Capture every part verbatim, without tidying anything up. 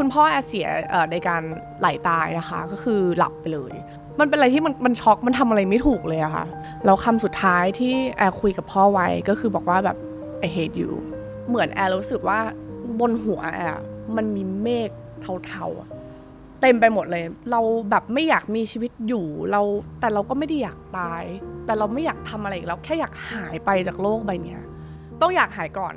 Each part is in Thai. คุณพ่อแอร์เสียในการไหลตายนะคะก็คือหลับไปเลยมันเป็นอะไรที่มันมันช็อกมันทำอะไรไม่ถูกเลยอะค่ะแล้วคำสุดท้ายที่แอร์คุยกับพ่อไว้ก็คือบอกว่าแบบ I hate you เหมือนแอร์รู้สึกว่าบนหัวแอร์มันมีเมฆเทาๆเต็มไปหมดเลยเราแบบไม่อยากมีชีวิตอยู่เราแต่เราก็ไม่ได้อยากตายแต่เราไม่อยากทำอะไรอีกแล้วแค่อยากหายไปจากโลกใบนี้ต้องอยากหายก่อน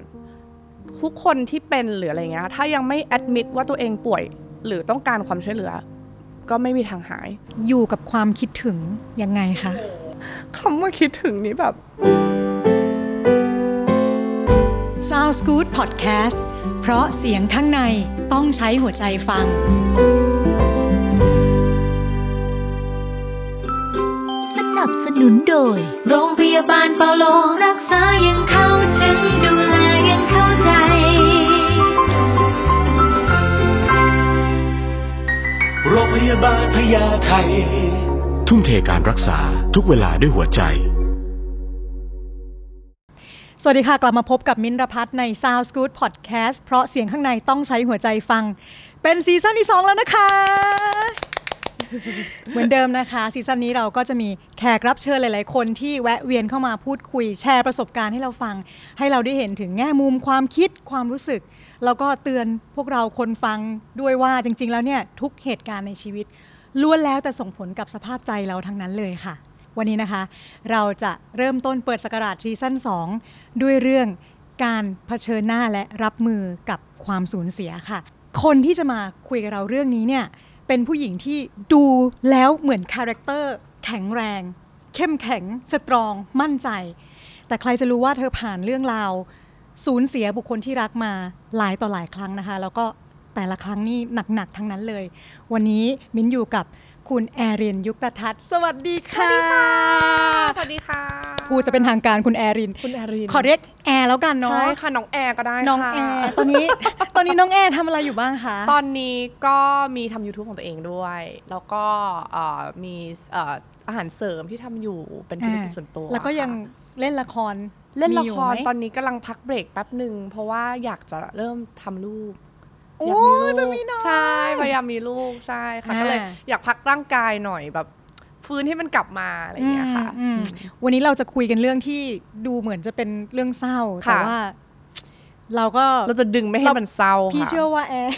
ทุกคนที่เป็นหรืออะไรเงี้ยถ้ายังไม่แอดมิดว่าตัวเองป่วยหรือต้องการความช่วยเหลือก็ไม่มีทางหายอยู่กับความคิดถึงยังไงคะคำว่าคิดถึงนี้แบบ Sounds Good Podcast เพราะเสียงข้างในต้องใช้หัวใจฟังสนับสนุนโดยโรงพยาบาลเปาโลรักษาอย่างเข้าถึงดูแลอย่างเข้าใจโรงพยาบาลพญาไททุ่มเทการรักษาทุกเวลาด้วยหัวใจสวัสดีค่ะกลับมาพบกับมิ้นท์รภัทรใน Sounds Good Podcast เพราะเสียงข้างในต้องใช้หัวใจฟังเป็นซีซั่นที่สองแล้วนะคะเหมือนเดิมนะคะซีซั่นนี้เราก็จะมีแขกรับเชิญหลายๆคนที่แวะเวียนเข้ามาพูดคุยแชร์ประสบการณ์ให้เราฟังให้เราได้เห็นถึงแง่มุมความคิดความรู้สึกแล้วก็เตือนพวกเราคนฟังด้วยว่าจริงๆแล้วเนี่ยทุกเหตุการณ์ในชีวิตล้วนแล้วแต่ส่งผลกับสภาพใจเราทั้งนั้นเลยค่ะวันนี้นะคะเราจะเริ่มต้นเปิดศักราชซีซั่นสองด้วยเรื่องการเผชิญหน้าและรับมือกับความสูญเสียค่ะคนที่จะมาคุยกับเราเรื่องนี้เนี่ยเป็นผู้หญิงที่ดูแล้วเหมือนคาแรคเตอร์แข็งแรงเข้มแข็งสตรองมั่นใจแต่ใครจะรู้ว่าเธอผ่านเรื่องราวสูญเสียบุคคลที่รักมาหลายต่อหลายครั้งนะคะแล้วก็แต่ละครั้งนี่หนักๆทั้งนั้นเลยวันนี้มิ้นอยู่กับคุณ Erin Yuktathat สวัสดีค่ะสวัสดีค่ะผู้จะเป็นทางการคุณ Erin คุณ Erin ขอเรียกแอร์แล้วกันเนาะใช่ค่ะน้องแอร์ก็ได้ค่ะน้องแอร์ตอนนี้ตอนนี้น้องแอร์ทำอะไรอยู่บ้างคะตอนนี้ก็มีทำ YouTube ของตัวเองด้วยแล้วก็มีอาหารเสริมที่ทำอยู่เป็นธุรกิจส่วนตัวแล้วก็ยังเล่นละครเล่นละครตอนนี้กำลังพักเบรกแป๊บนึงเพราะว่าอยากจะเริ่มทำลูกโอ้จะมีน้องใช่พยายามมีลูกใช่ค่ะก็เลยอยากพักร่างกายหน่อยแบบฟื้นให้มันกลับมาอะไรอย่างเงี้ยค่ะวันนี้เราจะคุยกันเรื่องที่ดูเหมือนจะเป็นเรื่องเศร้าแต่ว่าเราก็เราจะดึงไม่ให้มันเศร้าค่ะพี่เชื่อว่าแอร์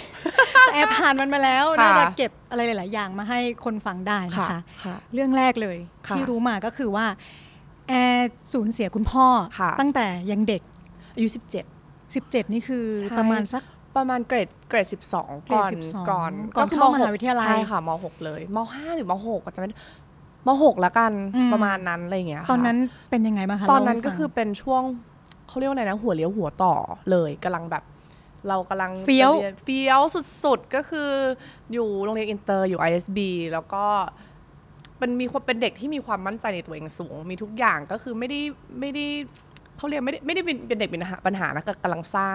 แอร์ผ่านมันมาแล้วน่าจะเก็บอะไรหลายๆอย่างมาให้คนฟังได้นะคะเรื่องแรกเลยที่รู้มาก็คือว่าแอร์สูญเสียคุณพ่อตั้งแต่ยังเด็กอายุสิบเจ็ดนี่คือประมาณสักประมาณเกรดเกรดสิบสองก่อนก่อนก็เข้ามหาวิทยาลัยใช่ค่ะมหกเลยมห้าหรือมหกอาจจะไม่มหกละกันประมาณนั้นอะไรอย่างเงี้ยค่ะตอนนั้นเป็นยังไงบ้างคะตอนนั้นก็คือเป็นช่วงเขาเรียกว่าอะไรนะหัวเลี้ยวหัวต่อเลยกำลังแบบเรากำลังเฟี้ยวเฟี้ยวสุดๆก็คืออยู่โรงเรียนอินเตอร์อยู่ ไอ เอส บี แล้วก็มันมีความเป็นเด็กที่มีความมั่นใจในตัวเองสูงมีทุกอย่างก็คือไม่ได้ไม่ได้เขาเรียกไม่ได้ไม่ได้เป็นเด็กมีปัญหานะกำลังซ่า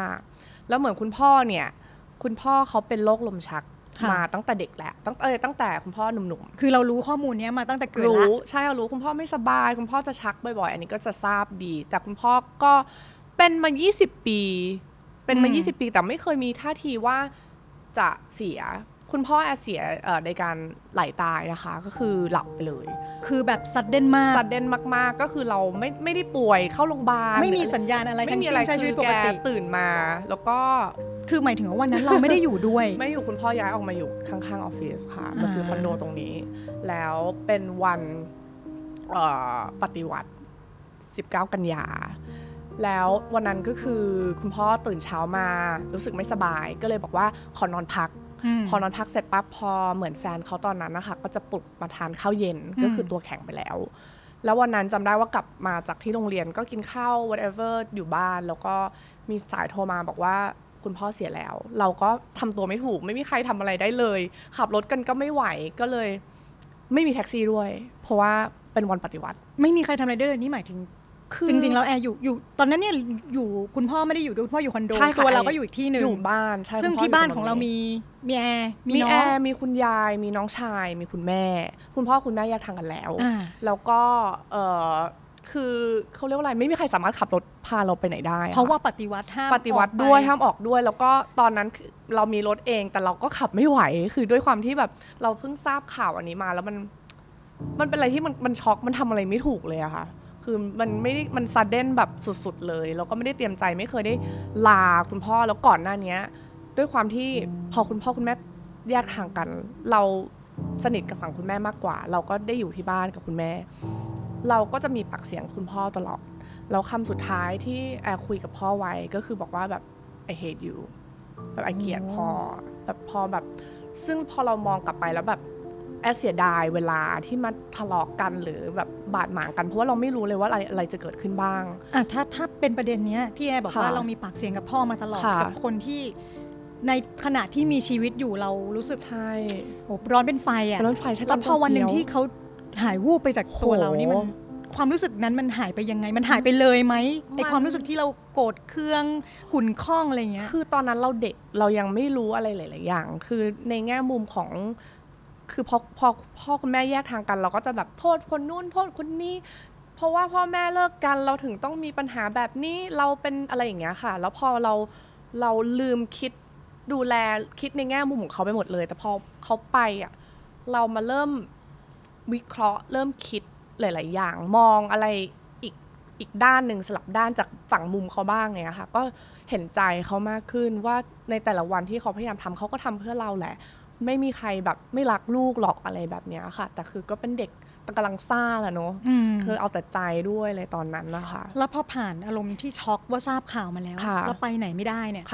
แล้วเหมือนคุณพ่อเนี่ยคุณพ่อเขาเป็นโรคลมชักมาตั้งแต่เด็กแหละตั้งเออตั้งแต่คุณพ่อหนุ่มๆคือเรารู้ข้อมูลนี้มาตั้งแต่เกิดแล้วใช่เรารู้คุณพ่อไม่สบายคุณพ่อจะชักบ่อยๆอันนี้ก็จะทราบดีแต่คุณพ่อก็เป็นมายี่สิบปีเป็นมายี่สิบปีแต่ไม่เคยมีท่าทีว่าจะเสียคุณพ่อแอร์เสียในการไหลตายนะคะก็คือหลับไปเลยคือแบบซัดเด่นมากซัดเด่นมากๆก็คือเราไม่ไม่ได้ป่วยเข้าโรงพยาบาลไม่มีสัญญาณอะไรทั้งสิ้นใช้ชีวิตปกติตื่นมาแล้วก็คือหมายถึงว่าวันนั้นเราไม่ได้อยู่ด้วยไม่อยู่คุณพ่อย้ายออกมาอยู่ข้างๆออฟฟิศค่ะมาซื้อคอนโดตรงนี้แล้วเป็นวันปฏิวัติสิบเก้ากันยาแล้ววันนั้นก็คือคุณพ่อตื่นเช้ามารู้สึกไม่สบายก็เลยบอกว่าขอนอนพักพอนอนพักเสร็จปั๊บพอเหมือนแฟนเขาตอนนั้นนะคะก็จะปลุกมาทานข้าวเย็นก็คือตัวแข็งไปแล้วแล้ววันนั้นจำได้ว่ากลับมาจากที่โรงเรียนก็กินข้าว whatever อยู่บ้านแล้วก็มีสายโทรมาบอกว่าคุณพ่อเสียแล้วเราก็ทำตัวไม่ถูกไม่มีใครทำอะไรได้เลยขับรถกันก็ไม่ไหวก็เลยไม่มีแท็กซี่ด้วยเพราะว่าเป็นวันปฏิวัติไม่มีใครทำอะไรได้เลยนี่หมายถึงจริงๆแล้วแอร์อยู่อยู่ตอนนั้นเนี่ยอยู่คุณพ่อไม่ได้อยู่ด้วยพ่ออยู่คอนโดตัวเราก็อยู่อีกที่นึงอยู่บ้านซึ่งที่บ้านของเรามีมีแอร์มีน้องมีแอร์มีคุณยายมีน้องชายมีคุณแม่คุณพ่อคุณแม่แยกทางกันแล้วแล้วก็ คือเขาเรียกว่าอะไรไม่มีใครสามารถขับรถพาเราไปไหนได้เพราะว่าปฏิวัติห้ามปฏิวัติด้วยห้ามออกด้วยแล้วก็ตอนนั้นเรามีรถเองแต่เราก็ขับไม่ไหวคือด้วยความที่แบบเราเพิ่งทราบข่าวอันนี้มาแล้วมันมันเป็นอะไรที่มันมันช็อกมันทำอะไรไม่ถูกเลยอะค่ะคือมันไม่ได้มันซัดเด่นแบบสุดๆเลยแล้วก็ไม่ได้เตรียมใจไม่เคยได้ลาคุณพ่อแล้วก่อนหน้านี้ด้วยความที่พอคุณพ่อคุณแม่แยกทางกันเราสนิทกับฝั่งคุณแม่มากกว่าเราก็ได้อยู่ที่บ้านกับคุณแม่เราก็จะมีปากเสียงคุณพ่อตลอดแล้วคำสุดท้ายที่แอร์คุยกับพ่อไว้ก็คือบอกว่าแบบ I hate you แบบไอเกลียดพ่อแบบพ่อแบบซึ่งพอเรามองกลับไปแล้วแบบแอร์เสียดายเวลาที่มาทะเลาะกันหรือแบบบาดหมางกันเพราะว่าเราไม่รู้เลยว่าอะไรอะไรจะเกิดขึ้นบ้างอ่ะถ้าถ้าเป็นประเด็นเนี้ยที่แอร์บอกว่าเรามีปากเสียงกับพ่อมาตลอดกับคนที่ในขณะที่มีชีวิตอยู่เรารู้สึกใช่โอ้ร้อนเป็นไฟอ่ะร้อนไฟใช่แล้วพอวันนึงที่เขาหายวูบไปจากตัวเรานี่มันความรู้สึกนั้นมันหายไปยังไงมันหายไปเลยไหมไอความรู้สึกที่เราโกรธเคืองขุ่นข้องอะไรเงี้ยคือตอนนั้นเราเด็กเรายังไม่รู้อะไรหลายๆอย่างคือในแง่มุมของคือพอพอพ่อคุณแม่แยกทางกันเราก็จะแบบโทษคนนู้นโทษคนนี้เพราะว่าพ่อแม่เลิกกันเราถึงต้องมีปัญหาแบบนี้เราเป็นอะไรอย่างเงี้ยค่ะแล้วพอเราเราลืมคิดดูแลคิดในแง่มุมของเขาไปหมดเลยแต่พอเขาไปอ่ะเรามาเริ่มวิเคราะห์เริ่มคิดหลายๆอย่างมองอะไรอีกอีกด้านหนึ่งสลับด้านจากฝั่งมุมเขาบ้างเนี่ยค่ะก็เห็นใจเขามากขึ้นว่าในแต่ละวันที่เขาพยายามทำเขาก็ทำเพื่อเราแหละไม่มีใครแบบไม่รักลูกหรอกอะไรแบบเนี้ยค่ะแต่คือก็เป็นเด็กกำลังซ่าแหละเนาะคือเอาแต่ใจด้วยเลยตอนนั้นนะคะแล้วพอผ่านอารมณ์ที่ช็อกว่าทราบข่าวมาแล้วแล้วไปไหนไม่ได้เนี่ย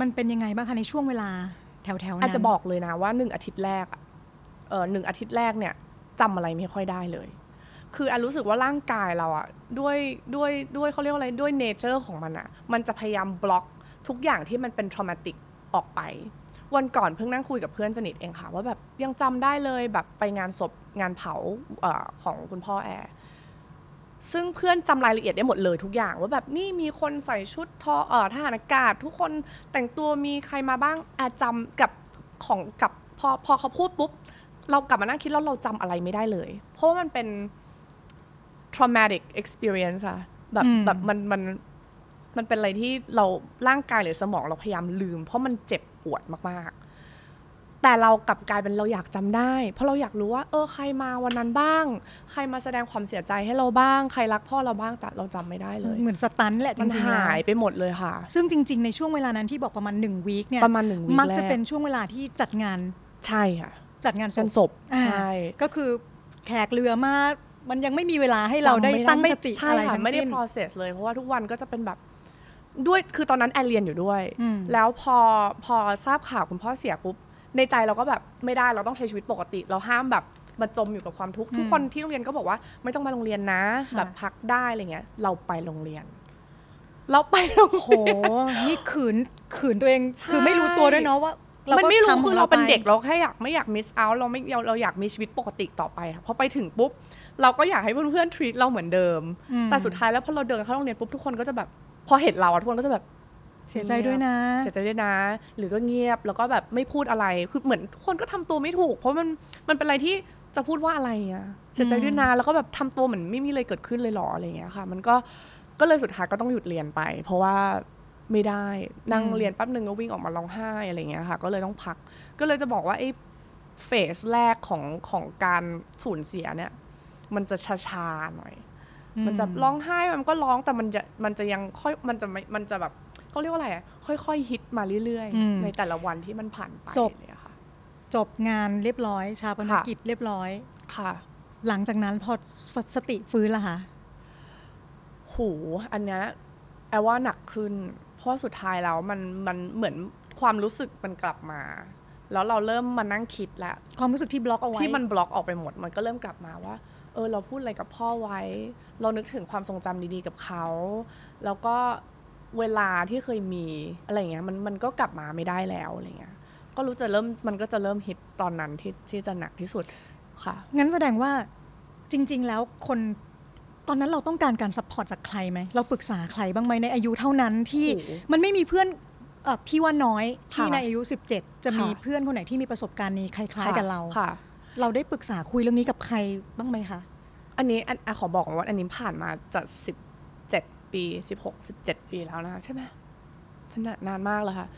มันเป็นยังไงบ้างคะในช่วงเวลาแถวๆนั้นอาจจะบอกเลยนะว่าหนึ่งอาทิตย์แรกเออหนึ่งอาทิตย์แรกเนี่ยจำอะไรไม่ค่อยได้เลยคืออันรู้สึกว่าร่างกายเราอะด้วยด้วยด้วยเขาเรียกว่าอะไรด้วยเนเจอร์ของมันอะมันจะพยายามบล็อกทุกอย่างที่มันเป็นทรอมาติกออกไปวันก่อนเพิ่งนั่งคุยกับเพื่อนสนิทเองค่ะว่าแบบยังจำได้เลยแบบไปงานศพงานเผาเอ่อของคุณพ่อแอร์ซึ่งเพื่อนจำรายละเอียดได้หมดเลยทุกอย่างว่าแบบนี่มีคนใส่ชุดทอเอ่อทหารอากาศทุกคนแต่งตัวมีใครมาบ้างแอร์จำกับของกับพอพอเขาพูดปุ๊บเรากลับมานั่งคิดแล้วเราจำอะไรไม่ได้เลยเพราะว่ามันเป็น traumatic experience อะแบบแบบมันมันมันเป็นอะไรที่เราร่างกายหรือสมองเราพยายามลืมเพราะมันเจ็บปวดมากๆแต่เรากลับกลายเป็นเราอยากจำได้เพราะเราอยากรู้ว่าเออใครมาวันนั้นบ้างใครมาแสดงความเสียใจให้เราบ้างใครรักพ่อเราบ้างแต่เราจำไม่ได้เลยเหมือนสตันแหละจริงๆมันหายไปหมดเลยค่ะซึ่งจริงๆในช่วงเวลานั้นที่บอกประมาณหนึ่งวีคเนี่ยประมาณหนึ่งวีคมักจะเป็นช่วงเวลาที่จัดงานใช่ค่ะจัดงานศพใช่ก็คือแขกเรือมามันยังไม่มีเวลาให้เราได้ตั้งสติอะไรทั้งสิ้นไม่ได้ process เลยเพราะว่าทุกวันก็จะเป็นแบบด้วยคือตอนนั้นแอร์เรียนอยู่ด้วยแล้วพอพอทราบข่าวคุณพ่อเสียปุ๊บในใจเราก็แบบไม่ได้เราต้องใช้ชีวิตปกติเราห้ามแบบมาจมอยู่กับความทุกข์ทุกคนที่โรงเรียนก็บอกว่าไม่ต้องมาโรงเรียนนะแบบพักได้อะไรเงี้ยเราไปโรงเรียนเราไปโรงเรียนนี่ขืนขืนตัวเองคือไม่รู้ตัวด้วยเนาะว่ามันไม่รู้คือเราเป็นเด็กเราแค่อยากไม่อยาก miss out เราไม่เราอยากมีชีวิตปกติต่อไปค่ะพอไปถึงปุ๊บเราก็อยากให้เพื่อนๆ treat เราเหมือนเดิมแต่สุดท้ายแล้วพอเราเดินเข้าโรงเรียนปุ๊บทุกคนก็จะแบบพอเห็นเราทุกคนก็จะแบบเสียใจด้วยนะเสียใจด้วยนะหรือก็เงียบแล้วก็แบบไม่พูดอะไรคือเหมือนทุกคนก็ทำตัวไม่ถูกเพราะมันมันเป็นอะไรที่จะพูดว่าอะไรอ่ะเสียใจด้วยนะแล้วก็แบบทำตัวเหมือนไม่มีอะไรเกิดขึ้นเลยหรออะไรอย่างเงี้ยค่ะมันก็ก็เลยสุดท้ายก็ต้องหยุดเรียนไปเพราะว่าไม่ได้นั่งเรียนแป๊บนึงก็วิ่งออกมาร้องไห้อะไรอย่างเงี้ยค่ะก็เลยต้องพักก็เลยจะบอกว่าไอ้เฟสแรกของของการสูญเสียเนี่ยมันจะชาๆหน่อยมันจะร้องไห้มันก็ร้องแต่มันจะมันจะยังค่อยมันจะไม่มันจะแบบเขาเรียกว่าอะไรอ่ะค่อยๆฮิตมาเรื่อยๆในแต่ละวันที่มันผ่านไปจบเลยค่ะจบงานเรียบร้อยชาปนกิจเรียบร้อยค่ะหลังจากนั้นพอสติฟื้นละค่ะโหอันเนี้ยแอว่าหนักขึ้นเพราะสุดท้ายแล้วมันมันเหมือนความรู้สึกมันกลับมาแล้วเราเริ่มมานั่งคิดแล้วความรู้สึกที่บล็อกเอาไว้ที่มันบล็อกออกไปหมดมันก็เริ่มกลับมาว่าเออเราพูดอะไรกับพ่อไว้เรานึกถึงความทรงจำดีๆกับเขาแล้วก็เวลาที่เคยมีอะไรอย่างเงี้ยมันมันก็กลับมาไม่ได้แล้วอะไรเงี้ยก็รู้จะเริ่มมันก็จะเริ่มฮิตตอนนั้นที่ที่จะหนักที่สุดค่ะงั้นแสดงว่าจริงๆแล้วคนตอนนั้นเราต้องการการซัพพอร์ตจากใครไหมเราปรึกษาใครบ้างไหมในอายุเท่านั้นที่มันไม่มีเพื่อนเอ่อพี่ว่าน้อยที่ในอายุสิบเจ็ดจะมีเพื่อนคนไหนที่มีประสบการณ์นี้คล้ายๆกับเราเราได้ปรึกษาคุยเรื่องนี้กับใครบ้างไหมคะ อันนี้อันขอบอกว่าอันนี้ผ่านมาจะสิบเจ็ดปีสิบหก สิบเจ็ดปีแล้วนะใช่ไหมฉันนานมากแล้วค่ะ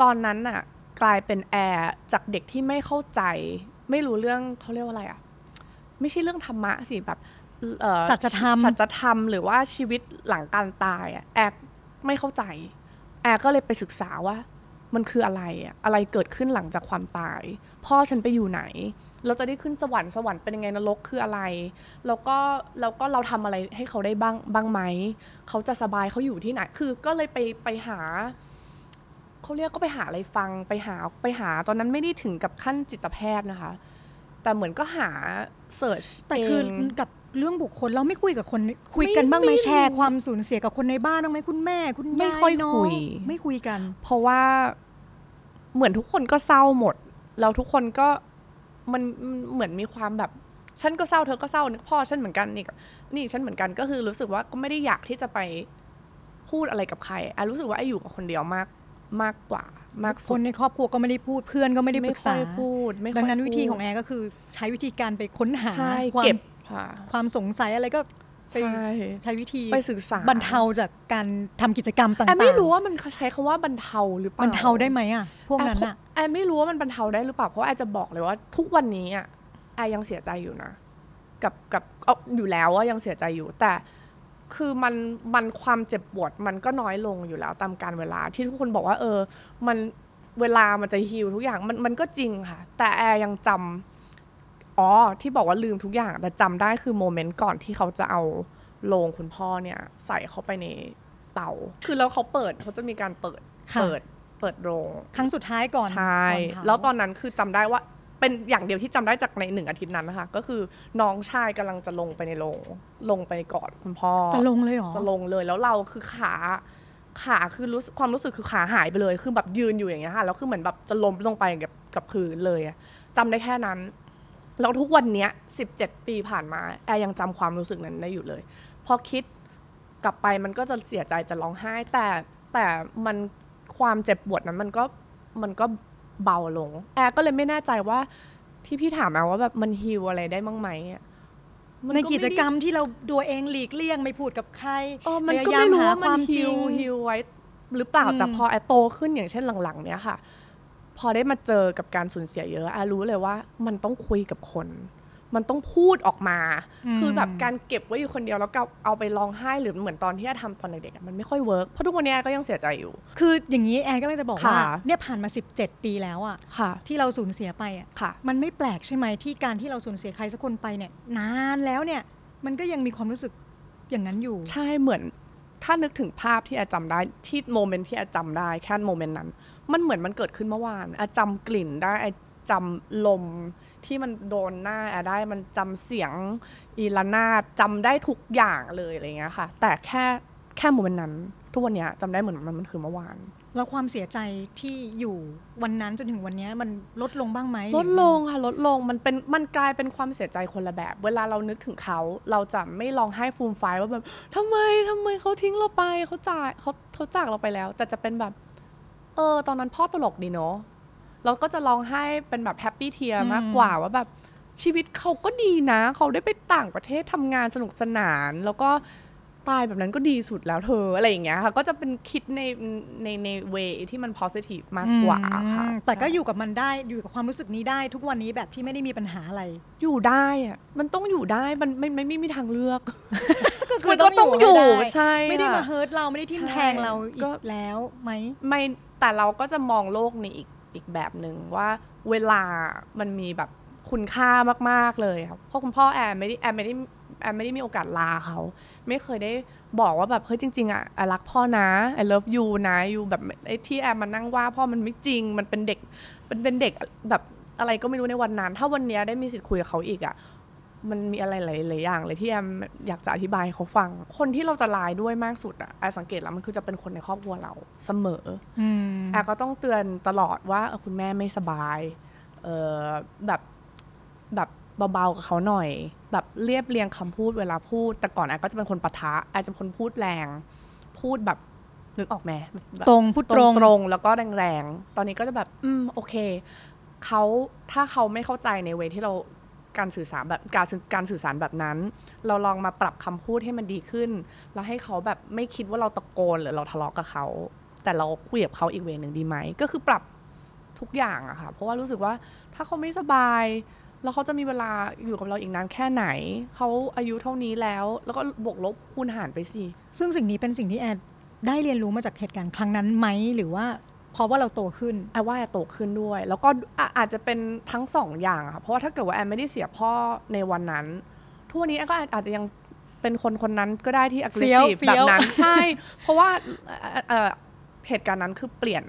ตอนนั้นน่ะกลายเป็นแอร์จากเด็กที่ไม่เข้าใจไม่รู้เรื่องเขาเรียกว่าอะไรอ่ะไม่ใช่เรื่องธรรมะสิแบบสัจธรรมสัจธรรมหรือว่าชีวิตหลังการตายอ่ะแอร์ไม่เข้าใจแอร์ก็เลยไปศึกษาว่ามันคืออะไรอ่ะอะไรเกิดขึ้นหลังจากความตายพ่อฉันไปอยู่ไหนเราจะได้ขึ้นสวรรค์สวรรค์เป็นยังไงนรกคืออะไรแล้วก็แล้วก็เราทำอะไรให้เขาได้บ้างบ้างไหมเขาจะสบายเขาอยู่ที่ไหนคือก็เลยไปไปหาเขาเรียกก็ไปหาอะไรฟังไปหาไปหาตอนนั้นไม่ได้ถึงกับขั้นจิตแพทย์นะคะแต่เหมือนก็หาเสิร์ชแต่คือกับเรื่องบุคคลเราไม่คุยกับคนคุยกันบ้างไหมแชร์ความสูญเสียกับคนในบ้านบ้างไหมคุณแม่คุณยายน้องไม่คุยกันเพราะว่าเหมือนทุกคนก็เศร้าหมดแล้วทุกคนก็มันเหมือนมีความแบบฉันก็เศร้าเธอก็เศร้าพ่อฉันเหมือนกันนี่นี่ฉันเหมือนกันก็คือรู้สึกว่าก็ไม่ได้อยากที่จะไปพูดอะไรกับใครอ่ะรู้สึกว่าไอ้อยู่กับคนเดียวมากมากกว่ามากคนในครอบครัวก็ไม่ได้พูดเพื่อนก็ไม่ได้ปรึกษาดังนั้นวิธีของแอร์ก็คือใช้วิธีการไปค้นหาเก็บความสงสัยอะไรก็ใช้ใช้วิธีไปศึกษาบรรเทาจากการทำกิจกรรมต่างๆแอร์ไม่รู้ว่ามันใช้คำว่าบรรเทาหรือเปล่าบรรเทาได้ไหมอ่ะพวกนั้นอ่ะแอร์ไม่รู้ว่ามันบรรเทาได้หรือเปล่าเพราะแอร์จะบอกเลยว่าทุกวันนี้อ่ะแอร์ยังเสียใจอยู่นะกับกับเอาอยู่แล้วว่ายังเสียใจอยู่แต่คือมันมันความเจ็บปวดมันก็น้อยลงอยู่แล้วตามการเวลาที่ทุกคนบอกว่าเออมันเวลามันจะฮีลทุกอย่างมันมันก็จริงค่ะแต่แอร์ยังจำอ๋อที่บอกว่าลืมทุกอย่างแต่จำได้คือโมเมนต์ก่อนที่เขาจะเอาโลงคุณพ่อเนี่ยใส่เข้าไปในเตาคือแล้วเขาเปิดเขาจะมีการเปิดเปิดเปิดโลงครั้งสุดท้ายก่อนใช่แล้วตอนนั้นคือจำได้ว่าเป็นอย่างเดียวที่จำได้จากในหนึ่งอาทิตย์นั้นนะคะก็คือน้องชายกำลังจะลงไปในโรงลงไปกอดคุณพ่อจะลงเลยเหรอจะลงเลยแล้วเราคือขาขาคือรู้ความรู้สึกคือขาหายไปเลยคือแบบยืนอยู่อย่างเงี้ยค่ะแล้วคือเหมือนแบบจะล้มลงไปกับกับพื้นเลยจำได้แค่นั้นแล้วทุกวันเนี้ยสิบเจ็ดปีผ่านมาแอร์ยังจำความรู้สึกนั้นได้อยู่เลยพอคิดกลับไปมันก็จะเสียใจจะร้องไห้แต่แต่มันความเจ็บปวดนั้นมันก็มันก็เบาลงแอร์ก็เลยไม่แน่ใจว่าที่พี่ถามมาว่าแบบมันฮีลอะไรได้บ้างไหมในกิจกรรมที่เราตัวเองหลีกเลี่ยงไม่พูดกับใครมันก็ไม่รู้ว่ามันฮีลฮีลไว้หรือเปล่าแต่พอแอร์โตขึ้นอย่างเช่นหลังๆเนี้ยค่ะพอได้มาเจอกับการสูญเสียเยอะแอร์รู้เลยว่ามันต้องคุยกับคนมันต้องพูดออกมาคือแบบการเก็บไว้อยู่คนเดียวแล้วก็เอาไปร้องไห้หรือเหมือนตอนที่แอร์ทำตอนเด็กๆมันไม่ค่อยเวิร์กเพราะทุกวันนี้แอร์ก็ยังเสียใจอยู่คืออย่างนี้แอร์ก็เลยจะบอกว่าเนี่ยผ่านมาสิบเจ็ดปีแล้วอ่ะที่เราสูญเสียไปอ่ะมันไม่แปลกใช่ไหมที่การที่เราสูญเสียใครสักคนไปเนี่ยนานแล้วเนี่ยมันก็ยังมีความรู้สึกอย่างนั้นอยู่ใช่เหมือนถ้านึกถึงภาพที่แอร์จำได้ที่โมเมนต์ที่แอร์จำได้แค่โมเมนต์นั้นมันเหมือนมันเกิดขึ้นเมื่อวานแอร์จำกลิ่นได้แอร์จำลมที่มันโดนหน้าแอร์ได้มันจำเสียงอีลานาจำได้ทุกอย่างเลยอะไรเงี้ยค่ะแต่แค่แค่โมเมนต์นั้นทุกวันเนี้ยจำได้เหมือนมันมันคือเมื่อวานแล้วความเสียใจที่อยู่วันนั้นจนถึงวันนี้มันลดลงบ้างไหมลดลงค่ะลดลงมันเป็นมันกลายเป็นความเสียใจคนละแบบเวลาเรานึกถึงเขาเราจะไม่ร้องไห้ฟูมฟายว่าแบบทำไมทำไมเขาทิ้งเราไปเขาจากเขาเขาจากเราไปแล้วแต่จะเป็นแบบเออตอนนั้นพ่อตลกดีเนาะเราก็จะร้องไห้เป็นแบบแฮปปี้เทียร์มากกว่าว่าแบบชีวิตเขาก็ดีนะเขาได้ไปต่างประเทศทำงานสนุกสนานแล้วก็ตายแบบนั้นก็ดีสุดแล้วเธออะไรอย่างเงี้ยค่ะก็จะเป็นคิดในในในเวที่มัน positive มากกว่าค่ะแต่ก็อยู่กับมันได้อยู่กับความรู้สึกนี้ได้ทุกวันนี้แบบที่ไม่ได้มีปัญหาอะไรอยู่ได้อะมันต้องอยู่ได้มันไม่ไม่ไม่มีทางเลือกก็คือต้องอยู่ใช่ไม่ได้มาเฮิร์ตเราไม่ได้ทิ่มแทงเราอีกแล้วไหมไม่แต่เราก็จะมองโลกในอีกอีกแบบหนึ่งว่าเวลามันมีแบบคุณค่ามากๆเลยครับเพราะคุณพ่อแอร์ไม่ได้แอร์ไม่ได้แอร์ไม่ได้มีโอกาสลาเขาไม่เคยได้บอกว่าแบบเฮ้ยจริงๆอ่ะรักพ่อนะ I love you นะอยู่แบบไอ้ที่แอร์มานั่งว่าพ่อมันไม่จริงมันเป็นเด็กมันเป็นเด็กแบบอะไรก็ไม่รู้ในวันนั้นถ้าวันนี้ได้มีสิทธิ์คุยกับเขาอีกอ่ะมันมีอะไรหลายๆอย่างเลยที่แอร์อยากจะอธิบายเขาฟังคนที่เราจะลายด้วยมากสุดอ่ะแอร์สังเกตแล้วมันคือจะเป็นคนในครอบครัวเราเสมอแอร์ก็ต้องเตือนตลอดว่าคุณแม่ไม่สบายเออแบบแบบเบาๆกับเขาหน่อยแบบเรียบเรียงคำพูดเวลาพูดแต่ก่อนแอร์ก็จะเป็นคนปะทะแอร์จะเป็นคนพูดแรงพูดแบบนึกออกไหมตรงพูดตรงตรงแล้วก็แรงๆตอนนี้ก็จะแบบอืมโอเคเขาถ้าเขาไม่เข้าใจในเวที่เรา การสื่อสารแบบการการสื่อสารแบบนั้นเราลองมาปรับคำพูดให้มันดีขึ้นแล้วให้เขาแบบไม่คิดว่าเราตะโกนหรือเราทะเลาะกับเขาแต่เราคุยกับเขาอีกเวนึงดีไหมก็คือปรับทุกอย่างอะค่ะเพราะว่ารู้สึกว่าถ้าเขาไม่สบายแล้วเขาจะมีเวลาอยู่กับเราอีกนานแค่ไหนเขาอายุเท่านี้แล้วแล้วก็บวกลบคูณหารไปสิซึ่งสิ่งนี้เป็นสิ่งที่แอดได้เรียนรู้มาจากเหตุการณ์ครั้งนั้นไหมหรือว่าเพราะว่าเราโตขึ้นแอดว่าแอดโตขึ้นด้วยแล้วก็อาจจะเป็นทั้งสองอย่างค่ะเพราะว่าถ้าเกิดว่าแอดไม่ได้เสียพ่อในวันนั้นทุกวันนี้แอดก็อาจจะยังเป็นคนคนนั้นก็ได้ที่ aggressive แบบนั้นใช่เพราะว่าเหตุการณ์นั้นคือเปลี่ยน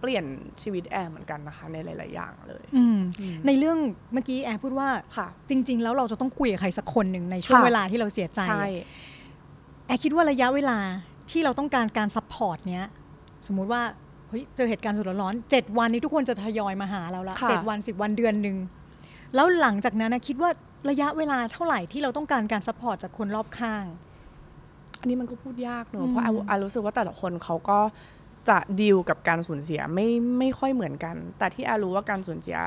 เปลี่ยนชีวิตแอร์เหมือนกันนะคะในหลายๆอย่างเลยในเรื่องเมื่อกี้แอร์พูดว่าจริงๆแล้วเราจะต้องคุยกับใครสักคนหนึ่งในช่วงเวลาที่เราเสียใจแอร์คิดว่าระยะเวลาที่เราต้องการการซัพพอร์ตเนี้ยสมมุติว่าเฮ้ยเจอเหตุการณ์สุดร้อนเจ็ดวันนี้ทุกคนจะทยอยมาหาเราละเจ็ดวันสิบวันเดือนนึงแล้วหลังจากนั้นนะคิดว่าระยะเวลาเท่าไหร่ที่เราต้องการการซัพพอร์ตจากคนรอบข้างอันนี้มันก็พูดยากเนอะเพราะแอร์รู้สึกว่าแต่ละคนเขาก็จะดีลกับการสูญเสียไม่ไม่ค่อยเหมือนกันแต่ที่แอร์รู้ว่าการสูญเสีย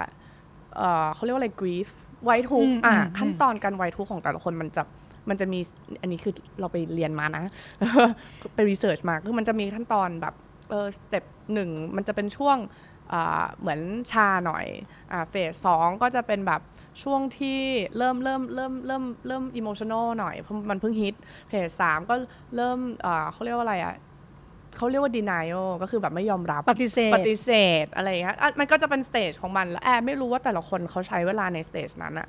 เอ่อ เขาเรียกว่าอะไร grief ไว้ทุกข์อ่ะขั้นตอนการไว้ทุกข์ของแต่ละคนมันจะมันจะมีอันนี้คือเราไปเรียนมานะ ไปรีเสิร์ชมาคือมันจะมีขั้นตอนแบบเออสเต็ปหนึ่งมันจะเป็นช่วงเหมือนชาหน่อยเฟสสองก็จะเป็นแบบช่วงที่เริ่มเริ่มเริ่มเริ่มเริ่มอิโมชันนอลหน่อยเพราะมันเพิ่งฮิตเฟสสามก็เริ่มเขาเรียกว่าอะไรอ่ะเขาเรียกว่า denial ก็คือแบบไม่ยอมรับปฏิเสธปฏิเสธอะไรอย่างเงี้ยมันก็จะเป็นสเตจของมันแล้วแอบไม่รู้ว่าแต่ละคนเขาใช้เวลาในสเตจนั้นอะ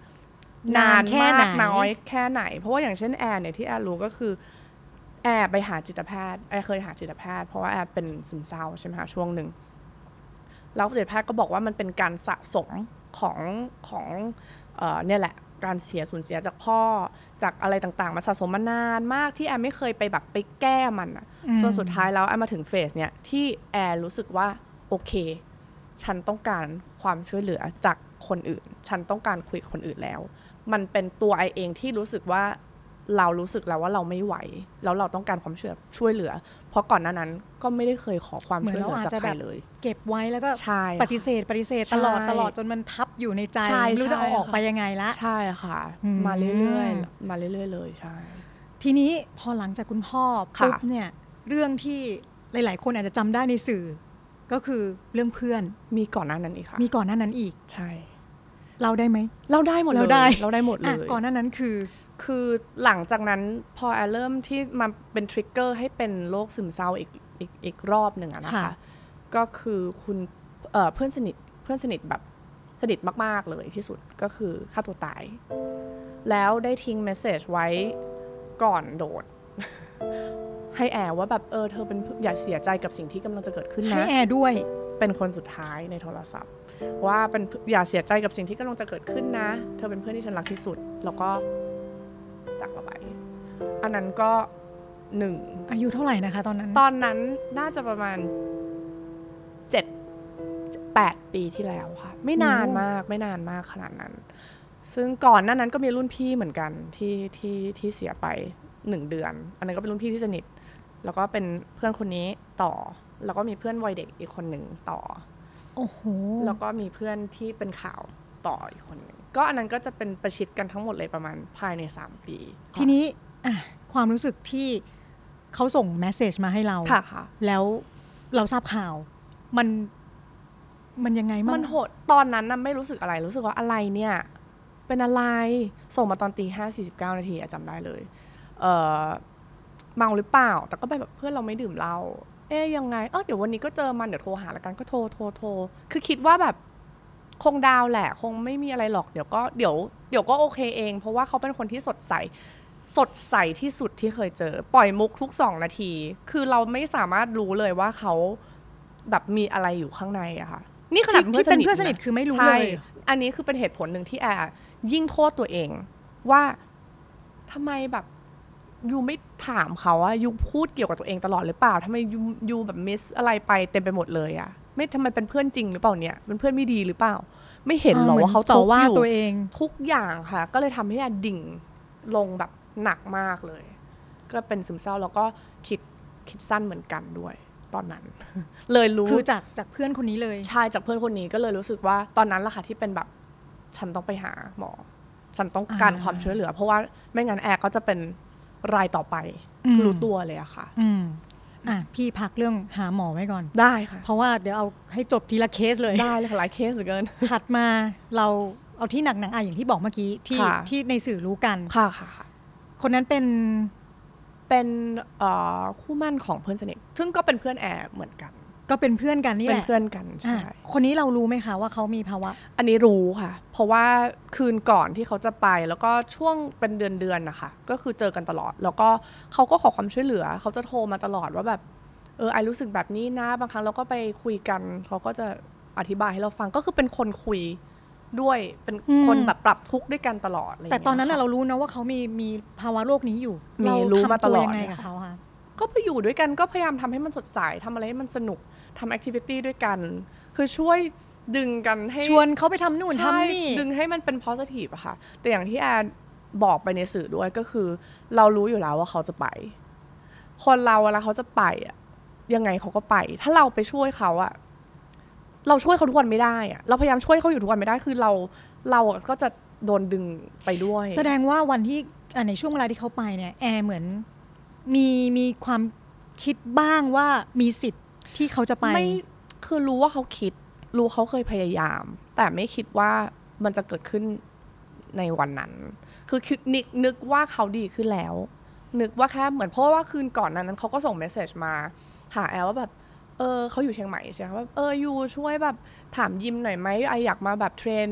นานแค่ไหนน้อยแค่ไหนเพราะว่าอย่างเช่นแอร์เนี่ยที่แอร์รู้ก็คือแอร์ไปหาจิตแพทย์แอร์เคยหาจิตแพทย์เพราะว่าแอร์เป็นซึมเศร้าใช่ไหมคะช่วงหนึ่งแล้วจิตแพทย์ก็บอกว่ามันเป็นการสะสมของของเนี่ยแหละการเสียสูญเสียจากพ่อจากอะไรต่างๆมาสะสมมานานมากที่แอร์ไม่เคยไปแบบไปแก้มันอ่ะจนสุดท้ายแล้วแอร์มาถึงเฟสเนี่ยที่แอร์รู้สึกว่าโอเคฉันต้องการความช่วยเหลือจากคนอื่นฉันต้องการคุยกับคนอื่นแล้วมันเป็นตัวไอเองที่รู้สึกว่าเรารู้สึกแล้วว่าเราไม่ไหวแล้วเราต้องการความช่วยเหลือเพราะก่อนหน้านั้นก็ไม่ได้เคยขอความช่วยเหลือจากใครเลยเก็บไว้แล้วก็ปฏิเสธปฏิเสธตลอดตลอดจนมันทับอยู่ในใจไม่รู้จะเอาออกไปยังไงละใช่ค่ะมาเรื่อยๆมาเรื่อยๆเลยใช่ทีนี้พอหลังจากคุณพ่อปุ๊บเนี่ยเรื่องที่หลายๆคนอาจจะจำได้ในสื่อก็คือเรื่องเพื่อนมีก่อนหน้านั้นอีกค่ะมีก่อนหน้านั้นอีกใช่เราได้ไหมเราได้หมดเราได้เราได้หมดเลยก่อนหน้านั้นคือคือหลังจากนั้นพอแอร์เริ่มที่มาเป็นทริกเกอร์ให้เป็นโรคซึมเศร้าอีกอีกอีกรอบหนึ่งอะนะคะก็คือคุณ เอ่อ เพื่อนสนิทเพื่อนสนิทแบบสนิทมากๆเลยที่สุดก็คือฆ่าตัวตายแล้วได้ทิ้งเมสเสจไว้ก่อนโดด ให้แอร์ว่าแบบเออเธอเป็นอย่าเสียใจกับสิ่งที่กำลังจะเกิดขึ้นนะให้แอร์ด้วยเป็นคนสุดท้ายในโทรศัพท์ว่าเป็นอย่าเสียใจกับสิ่งที่กำลังจะเกิดขึ้นนะเธอเป็นเพื่อนที่ฉันรักที่สุดแล้วก็จากเราไปอันนั้นก็หนึ่งอายุเท่าไหร่นะคะตอนนั้นตอนนั้นน่าจะประมาณเจ็ดแปดปีที่แล้วค่ะไม่นานมากไม่นานมากขนาดนั้นซึ่งก่อนหน้านั้นก็มีรุ่นพี่เหมือนกันที่ที่ที่เสียไปหนึ่งเดือนอันนั้นก็เป็นรุ่นพี่ที่สนิทแล้วก็เป็นเพื่อนคนนี้ต่อแล้วก็มีเพื่อนวัยเด็กอีกคนหนึ่งต่อโอ้โหแล้วก็มีเพื่อนที่เป็นข่าวต่ออีกคนหนึ่งก็อันนั้นก็จะเป็นประชิดกันทั้งหมดเลยประมาณภายในสามปีทีนี้ความรู้สึกที่เขาส่งเมสเสจมาให้เราแล้วเราทราบข่าวมันมันยังไงมั้งมันโหดตอนนั้นน่ะไม่รู้สึกอะไรรู้สึกว่าอะไรเนี่ยเป็นอะไรส่งมาตอนตีห้าสี่สิบเก้านาทีจำได้เลยเอ่อเมาหรือเปล่าแต่ก็ไปแบบเพื่อนเราไม่ดื่มเหล้าเอ๊ยยังไงเออเดี๋ยววันนี้ก็เจอมันเดี๋ยวโทรหาละกันก็โทรโทรโทรคือคิดว่าแบบคงดาวแหละคงไม่มีอะไรหรอกเดี๋ยวก็เดี๋ยวเดี๋ยวก็โอเคเองเพราะว่าเขาเป็นคนที่สดใสสดใสที่สุดที่เคยเจอปล่อยมุกทุกสองนาทีคือเราไม่สามารถรู้เลยว่าเขาแบบมีอะไรอยู่ข้างในอะค่ะนี่ขนาดที่เป็นเพื่อนสนิทคือไม่รู้เลยอันนี้คือเป็นเหตุผลหนึ่งที่แอร์ยิ่งโทษตัวเองว่าทำไมแบบยูไม่ถามเขาอะยูพูดเกี่ยวกับตัวเองตลอดหรือเปล่าทำไมยูยูแบบมิสอะไรไปเต็มไปหมดเลยอะไม่ทำไมเป็นเพื่อนจริงหรือเปล่าเนี่ยเป็นเพื่อนไม่ดีหรือเปล่าไม่เห็นหรอว่าเขาต่อว่าตัวเองทุกอย่างค่ะก็เลยทำให้แอดดิ่งลงแบบหนักมากเลยก็เป็นซึมเศร้าแล้วก็คิดคิดสั้นเหมือนกันด้วยตอนนั้นเลยรู้คือจากจากเพื่อนคนนี้เลยใช่จากเพื่อนคนนี้ก็เลยรู้สึกว่าตอนนั้นแหละค่ะที่เป็นแบบฉันต้องไปหาหมอ ฉันต้องการความช่วยเหลือเพราะว่าไม่งั้นแอร์ก็จะเป็นรายต่อไปรู้ตัวเลยอะค่ะอ่ะพี่พักเรื่องหาหมอไว้ก่อนได้ค่ะเพราะว่าเดี๋ยวเอาให้จบทีละเคสเลยได้เลยค่ะหลายเคสเหลือเกินถัดมาเราเอาที่หนักหนังอ่ะอย่างที่บอกเมื่อกี้ที่ที่ในสื่อรู้กันค่ะค่ะคนนั้นเป็นเป็นคู่มั่นของเพื่อนสนิทซึ่งก็เป็นเพื่อนแอร์เหมือนกันก็เป็นเพื่อนกันนี่แหละเป็นเพื่อนกันใช่คนนี้เรารู้ไหมคะว่าเขามีภาวะอันนี้รู้ค่ะเพราะว่าคืนก่อนที่เขาจะไปแล้วก็ช่วงเป็นเดือนเดือนนะคะก็คือเจอกันตลอดแล้วก็เขาก็ขอความช่วยเหลือเขาจะโทรมาตลอดว่าแบบเออไอรู้สึกแบบนี้นะบางครั้งเราก็ไปคุยกันเขาก็จะอธิบายให้เราฟังก็คือเป็นคนคุยด้วยเป็นคนแบบปรับทุกข์ด้วยกันตลอดแต่ตอนนั้นเรารู้นะว่าเขามีมีภาวะโรคนี้อยู่เรารู้มาตลอดยังไงกับเขาคะก็ไปอยู่ด้วยกันก็พยายามทำให้มันสดใสทำอะไรให้มันสนุกทำแอคทิวิตี้ด้วยกันคือช่วยดึงกันให้ชวนเขาไปทำนู่นทำนี่ดึงให้มันเป็นโพสิทีฟอะค่ะแต่อย่างที่แอนบอกไปในสื่อด้วยก็คือเรารู้อยู่แล้วว่าเขาจะไปคนเราเวลาเขาจะไปอะยังไงเขาก็ไปถ้าเราไปช่วยเขาอะเราช่วยเขาทุกวันไม่ได้อะเราพยายามช่วยเขาอยู่ทุกวันไม่ได้คือเราเราก็จะโดนดึงไปด้วยแสดงว่าวันที่ในช่วงเวลาที่เขาไปเนี่ยแอร์เหมือนมีมีความคิดบ้างว่ามีสิทธิ์ที่เขาจะไปไม่คือรู้ว่าเขาคิดรู้เขาเคยพยายามแต่ไม่คิดว่ามันจะเกิดขึ้นในวันนั้นคือคิดนึกนึกว่าเขาดีขึ้นแล้วนึกว่าแค่เหมือนเพราะว่าคืนก่อนนั้นเขาก็ส่งเมสเสจมาหาแอลว่าแบบเออเขาอยู่เชียงใหม่ใช่ไหมว่าเออยูช่วยแบบถามยิมหน่อยไหมไออยากมาแบบเทรน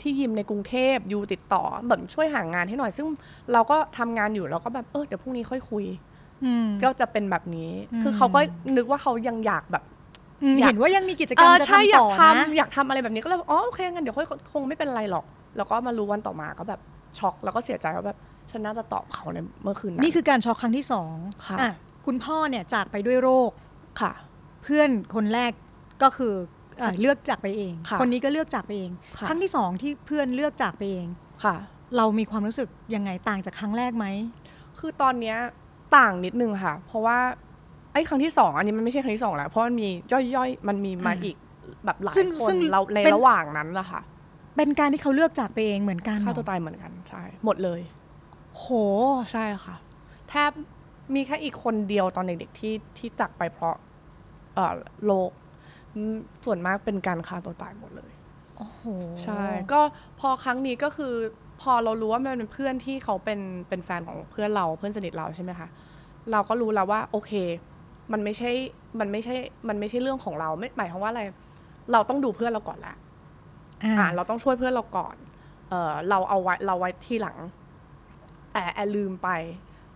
ที่ยิมในกรุงเทพยูติดต่อแบบช่วยหางานให้หน่อยซึ่งเราก็ทำงานอยู่เราก็แบบเออเดี๋ยวพรุ่งนี้ค่อยคุยก็จะเป็นแบบนี้คือเขาก็นึกว่าเขายังอยากแบบเห็นว่ายังมีกิจกรรมจะทำต่อนะอยากทำอะไรแบบนี้ก็เลยอ๋อโอเคงั้นเดี๋ยวค่อยคงไม่เป็นไรหรอกแล้วก็มารู้วันต่อมาก็แบบช็อกแล้วก็เสียใจว่าแบบฉันน่าจะตอบเขาในเมื่อคืนนั้นนี่คือการช็อกครั้งที่สองค่ะคุณพ่อเนี่ยจากไปด้วยโรคค่ะเพื่อนคนแรกก็คือเลือกจากไปเองคนนี้ก็เลือกจากไปเองครั้งที่สองที่เพื่อนเลือกจากไปเองค่ะเรามีความรู้สึกยังไงต่างจากครั้งแรกไหมคือตอนเนี้ยต่างนิดนึงค่ะเพราะว่าไอ้ครั้งที่สองอันนี้มันไม่ใช่ครั้งที่สองแล้วเพราะมันมีย่อยๆมันมีมาอีกแบบหลายคนเราในระหว่างนั้นแหละค่ะเป็นการที่เขาเลือกจากไปเองเหมือนกันฆ่าตัวตายเหมือนกันใช่หมดเลยโหใช่ค่ะแทบมีแค่อีกคนเดียวตอนเด็กๆที่ที่จากไปเพราะเอ่อโรคส่วนมากเป็นการฆ่าตัวตายหมดเลยโอ้โหใช่ก็พอครั้งนี้ก็คือพอเรารู้ว่ามันเป็นเพื่อนที่เขาเป็นเป็นแฟนของเพื่อนเราเพื่อนสนิทเราใช่ไหมคะเราก็รู้แล้วว่าโอเคมันไม่ใช่มันไม่ใช่มันไม่ใช่เรื่องของเราไม่หมายความว่าอะไรเราต้องดูเพื่อนเราก่อนละอ่าเราต้องช่วยเพื่อนเราก่อนเออเราเอาไว้เราไว้ทีหลังแต่แอร์ลืมไป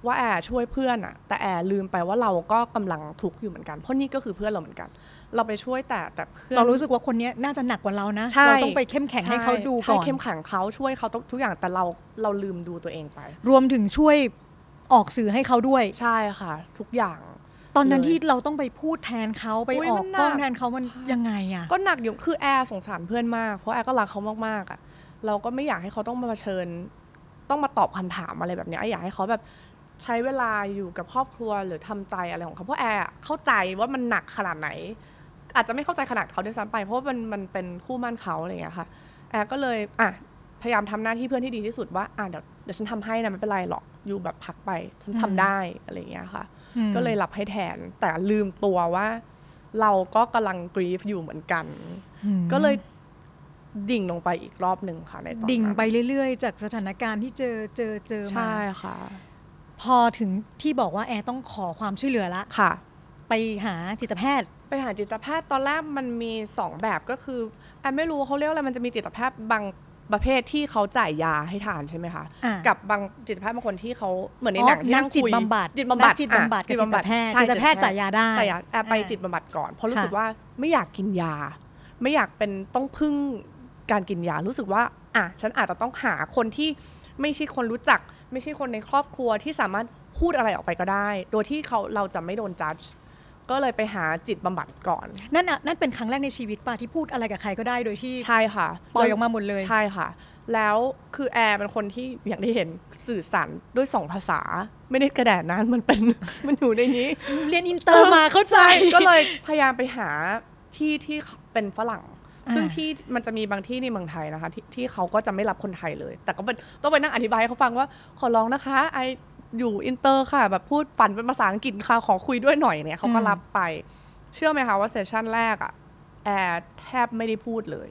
ว่าแอร์ช่วยเพื่อนอะแต่แอร์ลืมไปว่าเราก็กำลังทุกข์อยู่เหมือนกันเพราะนี่ก็คือเพื่อนเราเหมือนกันเราไปช่วยแต่แต่เพื่อนเรารู้สึกว่าคนนี้น่าจะหนักกว่าเรานะเราต้องไปเข้มแข็งให้เขาดูก่อนเข้มแข็งเขาช่วยเขาทุกอย่างแต่เราเราลืมดูตัวเองไปรวมถึงช่วยออกสื่อให้เขาด้วยใช่ค่ะทุกอย่างตอนนั้นที่เราต้องไปพูดแทนเขาไปออกกล้องแทนเขามันยังไงอะก็หนักอยู่คือแอร์สงสารเพื่อนมากเพราะแอร์ก็รักเขามากๆอะเราก็ไม่อยากให้เขาต้องมาเผชิญต้องมาตอบคำถามอะไรแบบนี้อยากให้เขาแบบใช้เวลาอยู่กับครอบครัวหรือทำใจอะไรของเขาเพราะแอร์เข้าใจว่ามันหนักขนาดไหนอาจจะไม่เข้าใจขนาดเขาด้วยซ้ำไปเพราะมันมันเป็นคู่มั่นเขาอะไรอย่างเงี้ยค่ะแอร์ก็เลยอ่ะพยายามทำหน้าที่เพื่อนที่ดีที่สุดว่าอ่ะเดี๋ยวเดี๋ยวฉันทำให้นะไม่เป็นไรหรอกอยู่แบบพักไปฉันทำได้อะไรอย่างเงี้ยค่ะก็เลยรับให้แทนแต่ลืมตัวว่าเราก็กำลังกรีฟอยู่เหมือนกันก็เลยดิ่งลงไปอีกรอบหนึ่งค่ะในตอนนั้นดิ่งไปเรื่อยๆจากสถานการณ์ที่เจอเจอเจอมาใช่ค่ะพอถึงที่บอกว่าแอร์ต้องขอความช่วยเหลือละค่ะไปหาจิตแพทย์ไปหาจิตแพทย์ตอนแรกมันมีสองแบบก็คือแอร์ไม่รู้เขาเรียกอะไรมันจะมีจิตแพทย์บางประเภทที่เขาจ่ายยาให้ทานใช่ไหมคะกับบางจิตแพทย์บางคนที่เขาเหมือนในหนังที่นั่งจิตบำบัดจิตบำบัดจิตบำบัดจิตแพทย์จิตแพทย์จ่ายยาได้จ่ายยาแอร์ไปจิตบำบัดก่อนเพราะรู้สึกว่าไม่อยากกินยาไม่อยากเป็นต้องพึ่งการกินยารู้สึกว่าอ่ะฉันอาจจะต้องหาคนที่ไม่ใช่คนรู้จักไม่ใช่คนในครอบครัวที่สามารถพูดอะไรออกไปก็ได้โดยที่เขาเราจะไม่โดนจัดก็เลยไปหาจิตบำบัดก่อนนั่นน่ะนั่นเป็นครั้งแรกในชีวิตป่ะที่พูดอะไรกับใครก็ได้โดยที่ใช่ค่ะปล่อยออกมาหมดเลยใช่ค่ะแล้วคือแอร์เป็นคนที่อย่างที่เห็นสื่อสารด้วยสองภาษาไม่ได้กระแดดนั้นมันเป็นมันอยู่ในนี้เรียนอินเตอร์มาเข้าใจก็เลยพยายามไปหาที่ที่เป็นฝรั่ง ซึ่งที่มันจะมีบางที่ในเมืองไทยนะคะ ท, ที่เขาก็จะไม่รับคนไทยเลยแต่ก็ต้องไปนั่งอธิบายให้เขาฟังว่าขอร้องนะคะไออยู่อินเตอร์ค่ะแบบพูดฝันเป็นภาษาอังกฤษค่ะขอคุยด้วยหน่อยเนี่ยเขาก็รับไปเชื่อไหมคะว่าเซสชั่นแรกอะแอร์แทบไม่ได้พูดเลย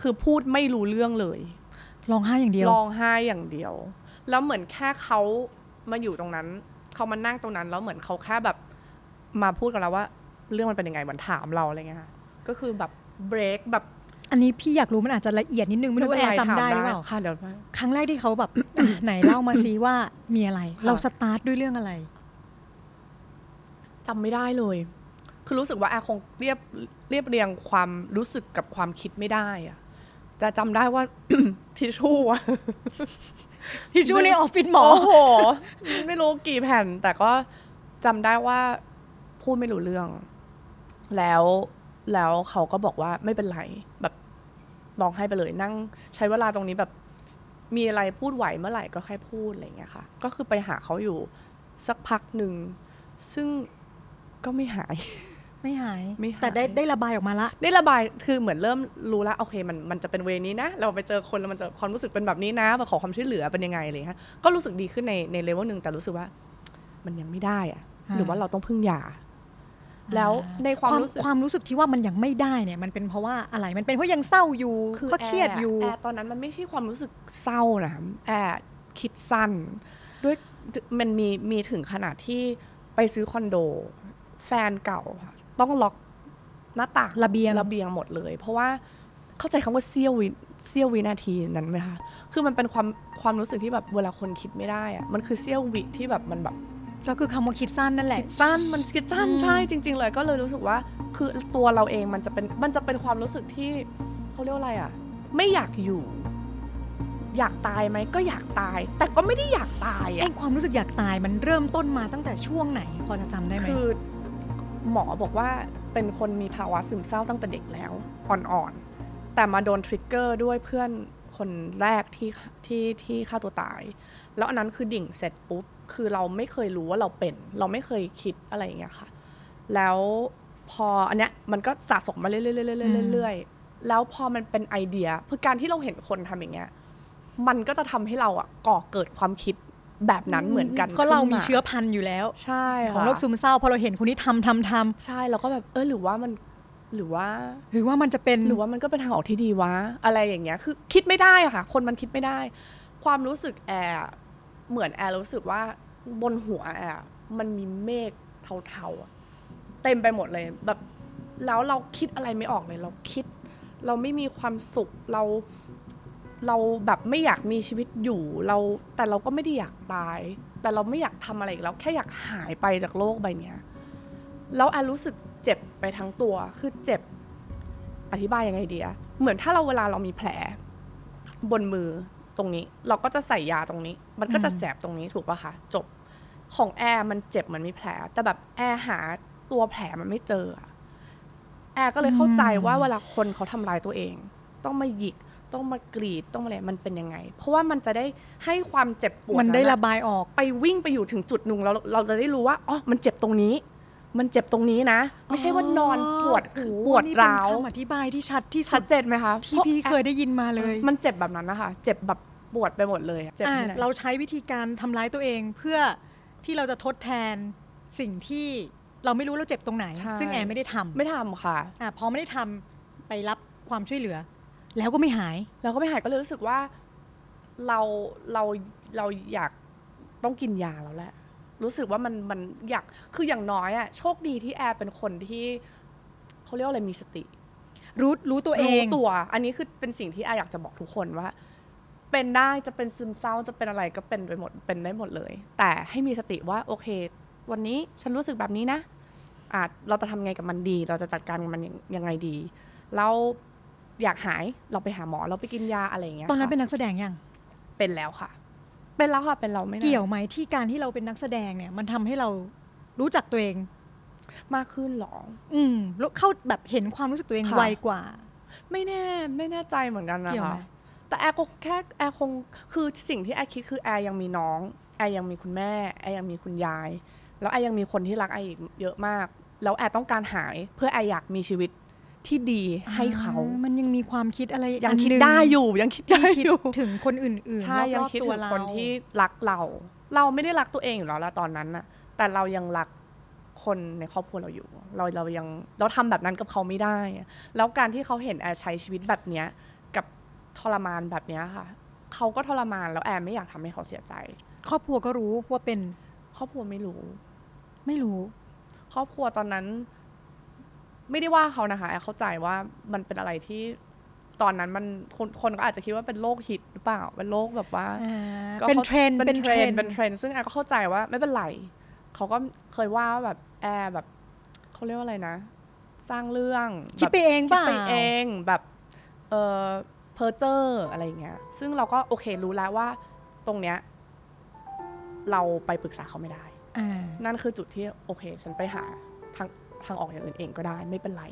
คือพูดไม่รู้เรื่องเลยร้องไห้อย่างเดียวร้องไห้อย่างเดียวแล้วเหมือนแค่เขามาอยู่ตรงนั้นเขามานั่งตรงนั้นแล้วเหมือนเขาแค่แบบมาพูดกับเราว่าเรื่องมันเป็นยังไงเหมือนถามเราอะไรเงี้ยค่ะก็คือแบบเบรกแบบอันนี้พี่อยากรู้มันอาจจะละเอียดนิดนึงไม่รู้ว่าแอร์จำได้หรือเปล่าค่ะเดี๋ยวครั้งแรกที่เขาแบบ ไหนเล่ามาซิว่ามีอะไร เราสตาร์ทด้วยเรื่องอะไรจำไม่ได้เลยคือรู้สึกว่าแอร์คงเรียบเรียบเรียงความรู้สึกกับความคิดไม่ได้อะจะจำได้ว่า ทิชชู่อะ ทิชชู่ในออฟฟิศหมอโอ้โหไม่รู้กี่แผ่นแต่ก็จำได้ว่าพูดไม่รู้เรื่องแล้วแล้วเขาก็บอกว่าไม่เป็นไรแบบร้องไห้ไปเลยนั่งใช้เวลาตรงนี้แบบมีอะไรพูดไหวเมื่อไหร่ก็แค่พูดอะไรอย่างเงี้ยค่ะก็คือไปหาเขาอยู่สักพักหนึ่งซึ่งก็ไม่หายไม่หายแต่ได้ได้ระบายออกมาละได้ระบายคือเหมือนเริ่มรู้ละโอเคมันมันจะเป็นเวนี้นะเราไปเจอคนแล้วมันจะความรู้สึกเป็นแบบนี้นะขอความช่วยเหลือเป็นยังไงเลยฮะก็รู้สึกดีขึ้นในในเลเวลนึงแต่รู้สึกว่ามันยังไม่ได้อะหรือว่าเราต้องพึ่งยาแล้วในความรู้สึกความรู้สึกที่ว่ามันยังไม่ได้เนี่ยมันเป็นเพราะว่าอะไรมันเป็นเพราะยังเศร้าอยู่ก็เครียดอยู่แอร์ตอนนั้นมันไม่ใช่ความรู้สึกเศร้านะแอร์คิดสั้นด้วยมันมีมีถึงขนาดที่ไปซื้อคอนโดแฟนเก่าต้องล็อกหน้าต่างระเบียงระเบียงหมดเลยเพราะว่าเข้าใจคำว่าเสี้ยววิเสี้ยววินาทีนั้นไหมคะคือมันเป็นความความรู้สึกที่แบบเวลาคนคิดไม่ได้อะมันคือเสี้ยววิที่แบบมันแบบก็คือคำว่าคิดสั้นนั่นแหละคิดสั้นมันคิดสั้นใช่จริงๆเลยก็เลยรู้สึกว่าคือตัวเราเองมันจะเป็นมันจะเป็นความรู้สึกที่เขาเรียกว่าอะไรอ่ะไม่อยากอยู่อยากตายไหมก็อยากตายแต่ก็ไม่ได้อยากตายอ่ะไอ้ความรู้สึกอยากตายมันเริ่มต้นมาตั้งแต่ช่วงไหนพอจะจำได้ไหมคือหมอบอกว่าเป็นคนมีภาวะซึมเศร้าตั้งแต่เด็กแล้วอ่อนๆแต่มาโดนทริกเกอร์ด้วยเพื่อนคนแรกที่ที่ที่ฆ่าตัวตายแล้วอันนั้นคือดิ่งเสร็จปุ๊บคือเราไม่เคยรู้ว่าเราเป็นเราไม่เคยคิดอะไรอย่างเงี้ยค่ะแล้วพออันเนี้ยมันก็สะสมมาเรื่อยๆๆๆแล้วพอมันเป็นไอเดียคือการที่เราเห็นคนทำอย่างเงี้ยมันก็จะทำให้เราอ่ะก่อเกิดความคิดแบบนั้นเหมือนกันก็เรามีเชื้อพันธุ์อยู่แล้วใช่ค่ะของโรคซึมเศร้าพอเราเห็นคนนี้ทำทำทำใช่เราก็แบบเออหรือว่ามันหรือว่าหรือว่ามันจะเป็นหรือว่ามันก็เป็นทางออกที่ดีวะอะไรอย่างเงี้ยคือคิดไม่ได้ค่ะคนมันคิดไม่ได้ความรู้สึกแอร์เหมือนแอร์รู้สึกว่าบนหัวแอร์มันมีเมฆเทาๆเต็มไปหมดเลยแบบแล้วเราคิดอะไรไม่ออกเลยเราคิดเราไม่มีความสุขเราเราแบบไม่อยากมีชีวิตอยู่เราแต่เราก็ไม่ได้อยากตายแต่เราไม่อยากทำอะไรอีกแล้วแค่อยากหายไปจากโลกใบนี้แล้วแอร์รู้สึกเจ็บไปทั้งตัวคือเจ็บอธิบายยังไงดีอะเหมือนถ้าเราเวลาเรามีแผลบนมือตรงนี้เราก็จะใส่ยาตรงนี้มันก็จะแสบตรงนี้ถูกป่ะคะจบของแอร์มันเจ็บเหมือนมีแผลแต่แบบแอร์หาตัวแผลมันไม่เจอแอร์ก็เลยเข้าใจว่าเวลาคนเขาทำร้ายตัวเองต้องมาหยิกต้องมากรีดต้องอะไรมันเป็นยังไงเพราะว่ามันจะได้ให้ความเจ็บปวดมันได้ระบายออกไปวิ่งไปอยู่ถึงจุดนึงแล้วเราจะได้รู้ว่าอ๋อมันเจ็บตรงนี้มันเจ็บตรงนี้นะไม่ใช่ว่านอนปวดปวดร้าวนี่เป็นคำอธิบายที่ชัดที่สุดชัดเจนไหมคะที่พี่เคยได้ยินมาเลยมันเจ็บแบบนั้นนะคะเจ็บแบบปวดไปหมดเลยเจ็บเราใช้วิธีการทำร้ายตัวเองเพื่อที่เราจะทดแทนสิ่งที่เราไม่รู้เราเจ็บตรงไหนซึ่งแอร์ไม่ได้ทำไม่ทำค่ะอ่ะพอไม่ได้ทำไปรับความช่วยเหลือแล้วก็ไม่หายแล้วก็ไม่หายก็เลยรู้สึกว่าเราเราเราอยากต้องกินยาแล้วแหละรู้สึกว่ามันมันอยากคืออย่างน้อยอะโชคดีที่แอร์เป็นคนที่เขาเรียกว่าอะไรมีสติรู้รู้ตัวเองรู้ตัวอันนี้คือเป็นสิ่งที่แอร์อยากจะบอกทุกคนว่าเป็นได้จะเป็นซึมเศร้าจะเป็นอะไรก็เป็นไปหมดเป็นได้หมดเลยแต่ให้มีสติว่าโอเควันนี้ฉันรู้สึกแบบนี้นะอ่ะเราจะทำไงกับมันดีเราจะจัดการกับมันยังไงดีเราอยากหายเราไปหาหมอเราไปกินยาอะไรอย่างเงี้ยตอนนั้นเป็นนักแสดงยังเป็นแล้วค่ะเป็นแล้วค่ะเป็นเราไม่เกี่ยวไหมที่การที่เราเป็นนักแสดงเนี่ยมันทำให้เรารู้จักตัวเองมากขึ้นหรออืมเข้าแบบเห็นความรู้สึกตัวเองไวกว่าไม่แน่ไม่แน่ใจเหมือนกันนะคะแต่แอร์ก็แค่แอร์คงคือสิ่งที่แอร์คิดคือแอร์ยังมีน้องแอร์ยังมีคุณแม่แอร์ยังมีคุณยายแล้วแอร์ยังมีคนที่รักแอร์อีกเยอะมากแล้วแอร์ต้องการหายเพื่อแอร์อยากมีชีวิต ที่ดีให้เขามันยังมีความคิดอะไรยังคิดได้อยู่ยังคิดได้อยู่ถึงคนอื่นๆใช่ยังคิดถึงคนที่รักเราเราไม่ได้รักตัวเองอยู่แล้วละตอนนั้นน่ะแต่เรายังรักคนในครอบครัวเราอยู่เราเรายังเราทำแบบนั้นกับเขาไม่ได้แล้วการที่เขาเห็นแอร์ใช้ชีวิตแบบเนี้ยกับทรมานแบบเนี้ยค่ะเขาก็ทรมานแล้วแอร์ไม่อยากทำให้เขาเสียใจครอบครัวก็รู้ว่าเป็นครอบครัวไม่รู้ไม่รู้ครอบครัวตอนนั้นไม่ได้ว่าเขานะคะแอร์เข้าใจว่ามันเป็นอะไรที่ตอนนั้นมันคนคนก็อาจจะคิดว่าเป็นโรคฮิตหรือเปล่าเป็นโรคแบบว่าเป็นเทรนด์เป็นเทรนด์เป็นเทรนด์ซึ่งแอร์ก็เข้าใจว่าไม่เป็นไรเขาก็เคยว่าแบบแอร์แบบเขาเรียกว่าอะไรนะสร้างเรื่องคิดไปเองป่ะคิดไปเองแบบเออเพอร์เจอร์อะไรอย่างเงี้ยซึ่งเราก็โอเครู้แล้วว่าตรงเนี้ยเราไปปรึกษาเขาไม่ได้นั่นคือจุดที่โอเคฉันไปหาทางทางออกอย่างอื่นเองก็ได้ไม่เป็นไร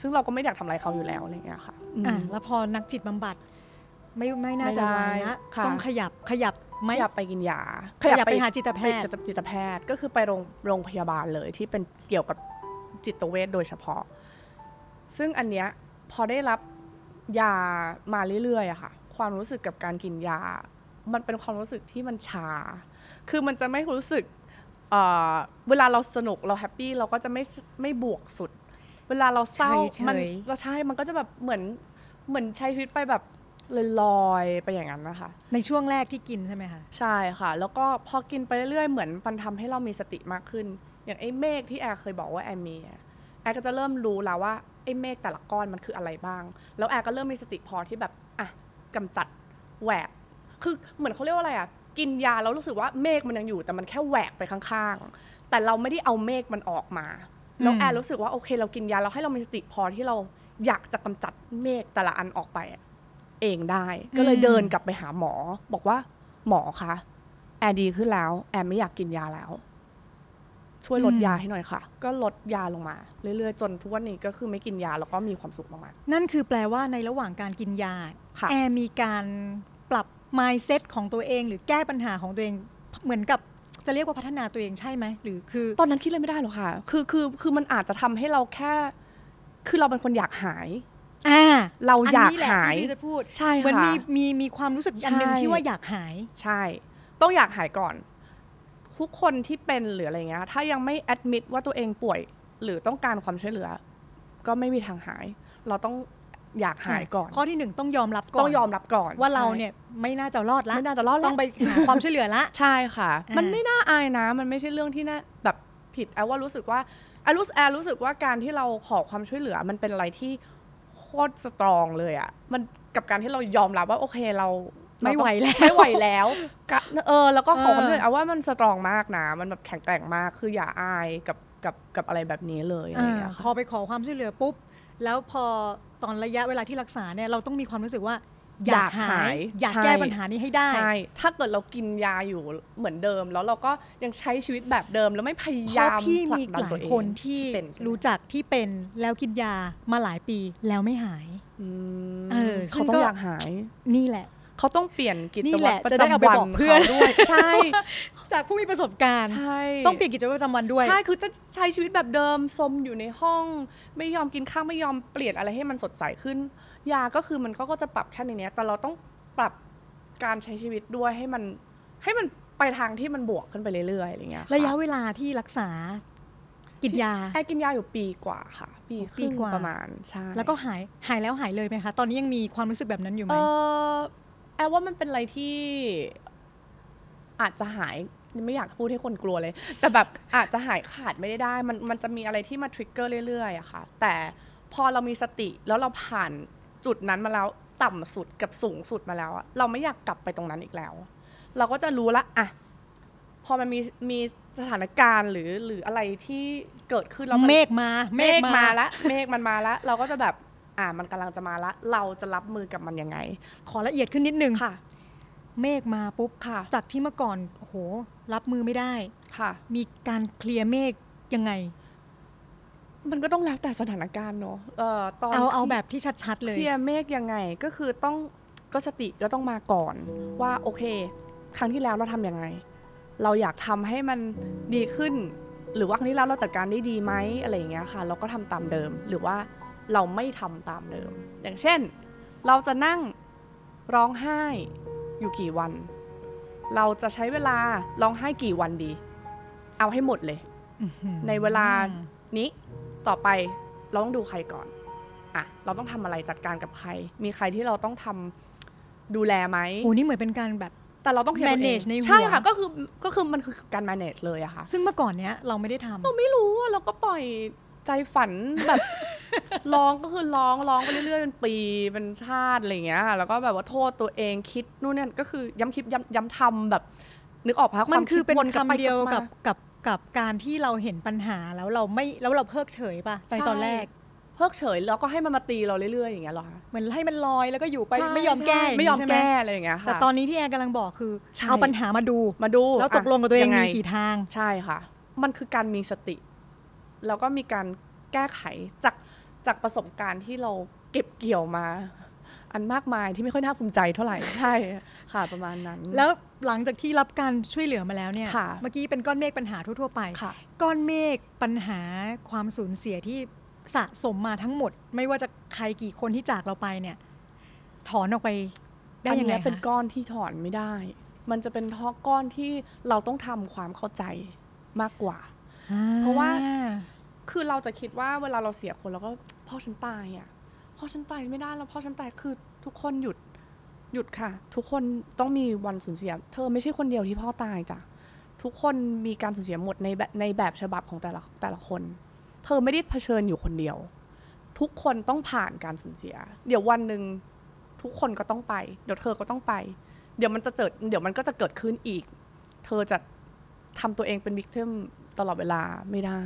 ซึ่งเราก็ไม่อยากทำอะไรเขาอยู่แล้วอะไรเงี้ยค่ะอ่ะแล้วพอนักจิตบำบัดไม่ไม่น่าจะไหวนะต้องขยับขยับไม่ขยับไปกินยาขยับไปหาจิตแพทย์จิตแพทย์ก็คือไปโรงโรงพยาบาลเลยที่เป็นเกี่ยวกับจิตเวชโดยเฉพาะซึ่งอันเนี้ยพอได้รับยามาเรื่อยๆอะค่ะความรู้สึกกับการกินยามันเป็นความรู้สึกที่มันชาคือมันจะไม่รู้สึกเอ่อเวลาเราสนุกเราแฮปปี้เราก็จะไม่ไม่บวกสุดเวลาเราเศร้ามันเราใช่มันก็จะแบบเหมือนเหมือนใช้ชีวิตไปแบบลอยๆไปอย่างนั้นนะคะในช่วงแรกที่กินใช่ไหมคะใช่ค่ะแล้วก็พอกินไปเรื่อยๆเหมือนมันทำให้เรามีสติมากขึ้นอย่างไอ้เมฆที่แอร์เคยบอกว่าแอร์มีแอร์ก็จะเริ่มรู้แล้วว่าไอ้เมฆแต่ละก้อนมันคืออะไรบ้างแล้วแอร์ก็เริ่มมีสติพอที่แบบอ่ะกำจัดแหวกคือเหมือนเขาเรียกว่าอะไรอ่ะกินยาแล้วรู้สึกว่าเมฆมันยังอยู่แต่มันแค่แหวกไปข้างๆแต่เราไม่ได้เอาเมฆมันออกมาแล้วแอร์รู้สึกว่าโอเคเรากินยาเราให้เรามีสติพอที่เราอยากจะกำจัดเมฆแต่ละอันออกไปเองได้ก็เลยเดินกลับไปหาหมอบอกว่าหมอคะแอร์ดีขึ้นแล้วแอร์ไม่อยากกินยาแล้วช่วยลดยาให้หน่อยค่ะก็ลดยาลงมาเรื่อยๆจนทุกวันนี้ก็คือไม่กินยาแล้วก็มีความสุขมากๆนั่นคือแปลว่าในระหว่างการกินยาแอร์มีการปรับ mindset ของตัวเองหรือแก้ปัญหาของตัวเองเหมือนกับจะเรียกว่าพัฒนาตัวเองใช่ไหมหรือคือตอนนั้นคิดเลยไม่ได้หรอกค่ะคือคือคือมันอาจจะทำให้เราแค่คือเราเป็นคนอยากหายอ่าเราอยากหายที่จะพูดใช่ค่ะเหมือนมีมีมีความรู้สึกอันนึงที่ว่าอยากหายใช่ต้องอยากหายก่อนทุกคนที่เป็นหรืออะไรเงี้ยถ้ายังไม่แอดมิดว่าตัวเองป่วยหรือต้องการความช่วยเหลือก็ไม่มีทางหายเราต้องอยากหายก่อนข้อที่หนึ่งต้องยอมรับก่อนต้องยอมรับก่อนว่าเราเนี่ยไม่น่าจะรอดละไม่น่าจะรอดต้องไปหาความช่วยเหลือละใช่ค่ะมันไม่น่าอายนะมันไม่ใช่เรื่องที่น่าแบบผิดแอลว่ารู้สึกว่าแอลรู้แอลรู้สึกว่าการที่เราขอความช่วยเหลือมันเป็นอะไรที่โคตรสตรองเลยอ่ะมันกับการที่เรายอมรับว่าโอเคเราไม่ไหวแล้วไม่ไหวแล้วเออแล้วก็ขอความช่วยเหลือเอาว่ามันสตรองมากนะมันแบบแข็งแกร่งมากคืออย่าอายกับกับกับอะไรแบบนี้เลยอะไรอย่างเงี้ยพอไปขอความช่วยเหลือปุ๊บแล้วพอตอนระยะเวลาที่รักษาเนี่ยเราต้องมีความรู้สึกว่าอยากหายอยากแก้ปัญหานี้ให้ได้ใช่ถ้าเกิดเรากินยาอยู่เหมือนเดิมแล้วเราก็ยังใช้ชีวิตแบบเดิมแล้วไม่พยายามพี่มีหลายคนที่รู้จักที่เป็นแล้วกินยามาหลายปีแล้วไม่หายเออเขาต้องอยากหายนี่แหละเขาต้องเปลี่ยนกิจวัตรประจำวันเพื่อด้วยใช่จากผู้มีประสบการณ์ต้องเปลี่ยนกิจวัตรประจำวันด้วยใช่คือจะใช้ชีวิตแบบเดิมซมอยู่ในห้องไม่ยอมกินข้าวไม่ยอมเปลี่ยนอะไรให้มันสดใสขึ้นยาก็คือมันก็จะปรับแค่ในนี้แต่เราต้องปรับการใช้ชีวิตด้วยให้มันให้มันไปทางที่มันบวกขึ้นไปเรื่อยๆอะไรเงี้ยระยะเวลาที่รักษากินยาแอกินยาอยู่ปีกว่าค่ะปีครึ่งประมาณใช่แล้วก็หายหายแล้วหายเลยไหมคะตอนนี้ยังมีความรู้สึกแบบนั้นอยู่ไหมแอลว่ามันเป็นอะไรที่อาจจะหายไม่อยากพูดให้คนกลัวเลยแต่แบบอาจจะหายขาดไม่ได้มันมันจะมีอะไรที่มาทริกเกอร์เรื่อยๆอะค่ะแต่พอเรามีสติแล้วเราผ่านจุดนั้นมาแล้วต่ำสุดกับสูงสุดมาแล้วเราไม่อยากกลับไปตรงนั้นอีกแล้วเราก็จะรู้ละอะพอมันมีมีสถานการณ์หรือหรืออะไรที่เกิดขึ้นแล้วเมฆมาเมฆมาละเมฆมันมาละเราก็จะแบบอ่ะมันกำลังจะมาละเราจะรับมือกับมันยังไงขอละเอียดขึ้นนิดนึงค่ะเมฆมาปุ๊บค่ะจากที่เมื่อก่อนโอ้โหรับมือไม่ได้ค่ะมีการเคลียร์เมฆยังไงมันก็ต้องแล้วแต่สถานการณ์เนาะเอ่อตอนเอาเอาแบบที่ชัดๆเลยเคลียร์เมฆยังไงก็คือต้องก็สติก็ต้องมาก่อนว่าโอเคครั้งที่แล้วเราทำยังไงเราอยากทำให้มันดีขึ้นหรือว่าครั้งนี้แล้วเราจัดการได้ดีไหมอะไรอย่างเงี้ยค่ะเราก็ทำตามเดิมหรือว่า เราไม่ทำตามเดิมอย่างเช่นเราจะนั่งร้องไห้อยู่กี่วันเราจะใช้เวลาร้องไห้กี่วันดีเอาให้หมดเลย ในเวลานี้ต่อไปเราต้องดูใครก่อนอ่ะเราต้องทำอะไรจัดการกับใครมีใครที่เราต้องทำดูแลไหมโอ้นี่เหมือนเป็นการแบบแต่เราต้องแมเนจในหัวใช่ค่ะก็คือก็คือมันคือการแมเนจเลยอะค่ะซึ่งเมื่อก่อนเนี้ยเราไม่ได้ทำเราไม่รู้เราก็ปล่อยใจฝันแบบร้องก็คือร้องร้องไปเรื่อยๆเป็นปีเป็นชาติอะไรอย่างเงี้ยแล้วก็แบบว่าโทษตัวเองคิดนู่นเนี่ยก็คือย้ำคิดย้ำย้ำทำแบบนึกออกป่ะมันคือเป็นคำเดียวกับกับกับการที่เราเห็นปัญหาแล้วเราไม่แล้วเราเพิกเฉยป่ะไปตอนแรกเพิกเฉยแล้วก็ให้มันมาตีเราเรื่อยๆอย่างเงี้ยหรอเหมือนให้มันลอยแล้วก็อยู่ไปไม่ยอมแก้ไม่ยอมแก้อะไรอย่างเงี้ยค่ะแต่ตอนนี้ที่แอนกำลังบอกคือเอาปัญหามาดูมาดูแล้วตกลงกับตัวเองมีกี่ทางใช่ค่ะมันคือการมีสติแล้วก็มีการแก้ไขจากจากประสบการณ์ที่เราเก็บเกี่ยวมาอันมากมายที่ไม่ค่อยน่าภูมิใจเท่าไหร่ใช่ค่ะประมาณนั้นแล้วหลังจากที่รับการช่วยเหลือมาแล้วเนี่ยเมื่อกี้เป็นก้อนเมฆปัญหาทั่วๆไปก้อนเมฆปัญหาความสูญเสียที่สะสมมาทั้งหมดไม่ว่าจะใครกี่คนที่จากเราไปเนี่ยถอนออกไปได้ยังไงคะเป็นก้อนที่ถอนไม่ได้มันจะเป็นท่อก้อนที่เราต้องทำความเข้าใจมากกว่าเพราะว่าคือเราจะคิดว่าเวลาเราเสียคนเราก็พ่อฉันตายอ่ะพ่อฉันตายไม่ได้แล้วพ่อฉันตายคือทุกคนหยุดหยุดค่ะทุกคนต้องมีวันสูญเสียเธอไม่ใช่คนเดียวที่พ่อตายจ้ะทุกคนมีการสูญเสียหมดในแบบในแบบฉบับของแต่ละแต่ละคนเธอไม่ได้เผชิญอยู่คนเดียวทุกคนต้องผ่านการสูญเสียเดี๋ยววันนึงทุกคนก็ต้องไปเดี๋ยวเธอก็ต้องไปเดี๋ยวมันจะเกิดเดี๋ยวมันก็จะเกิดขึ้นอีกเธอจะทำตัวเองเป็นวิกติมตลอดเวลาไม่ได้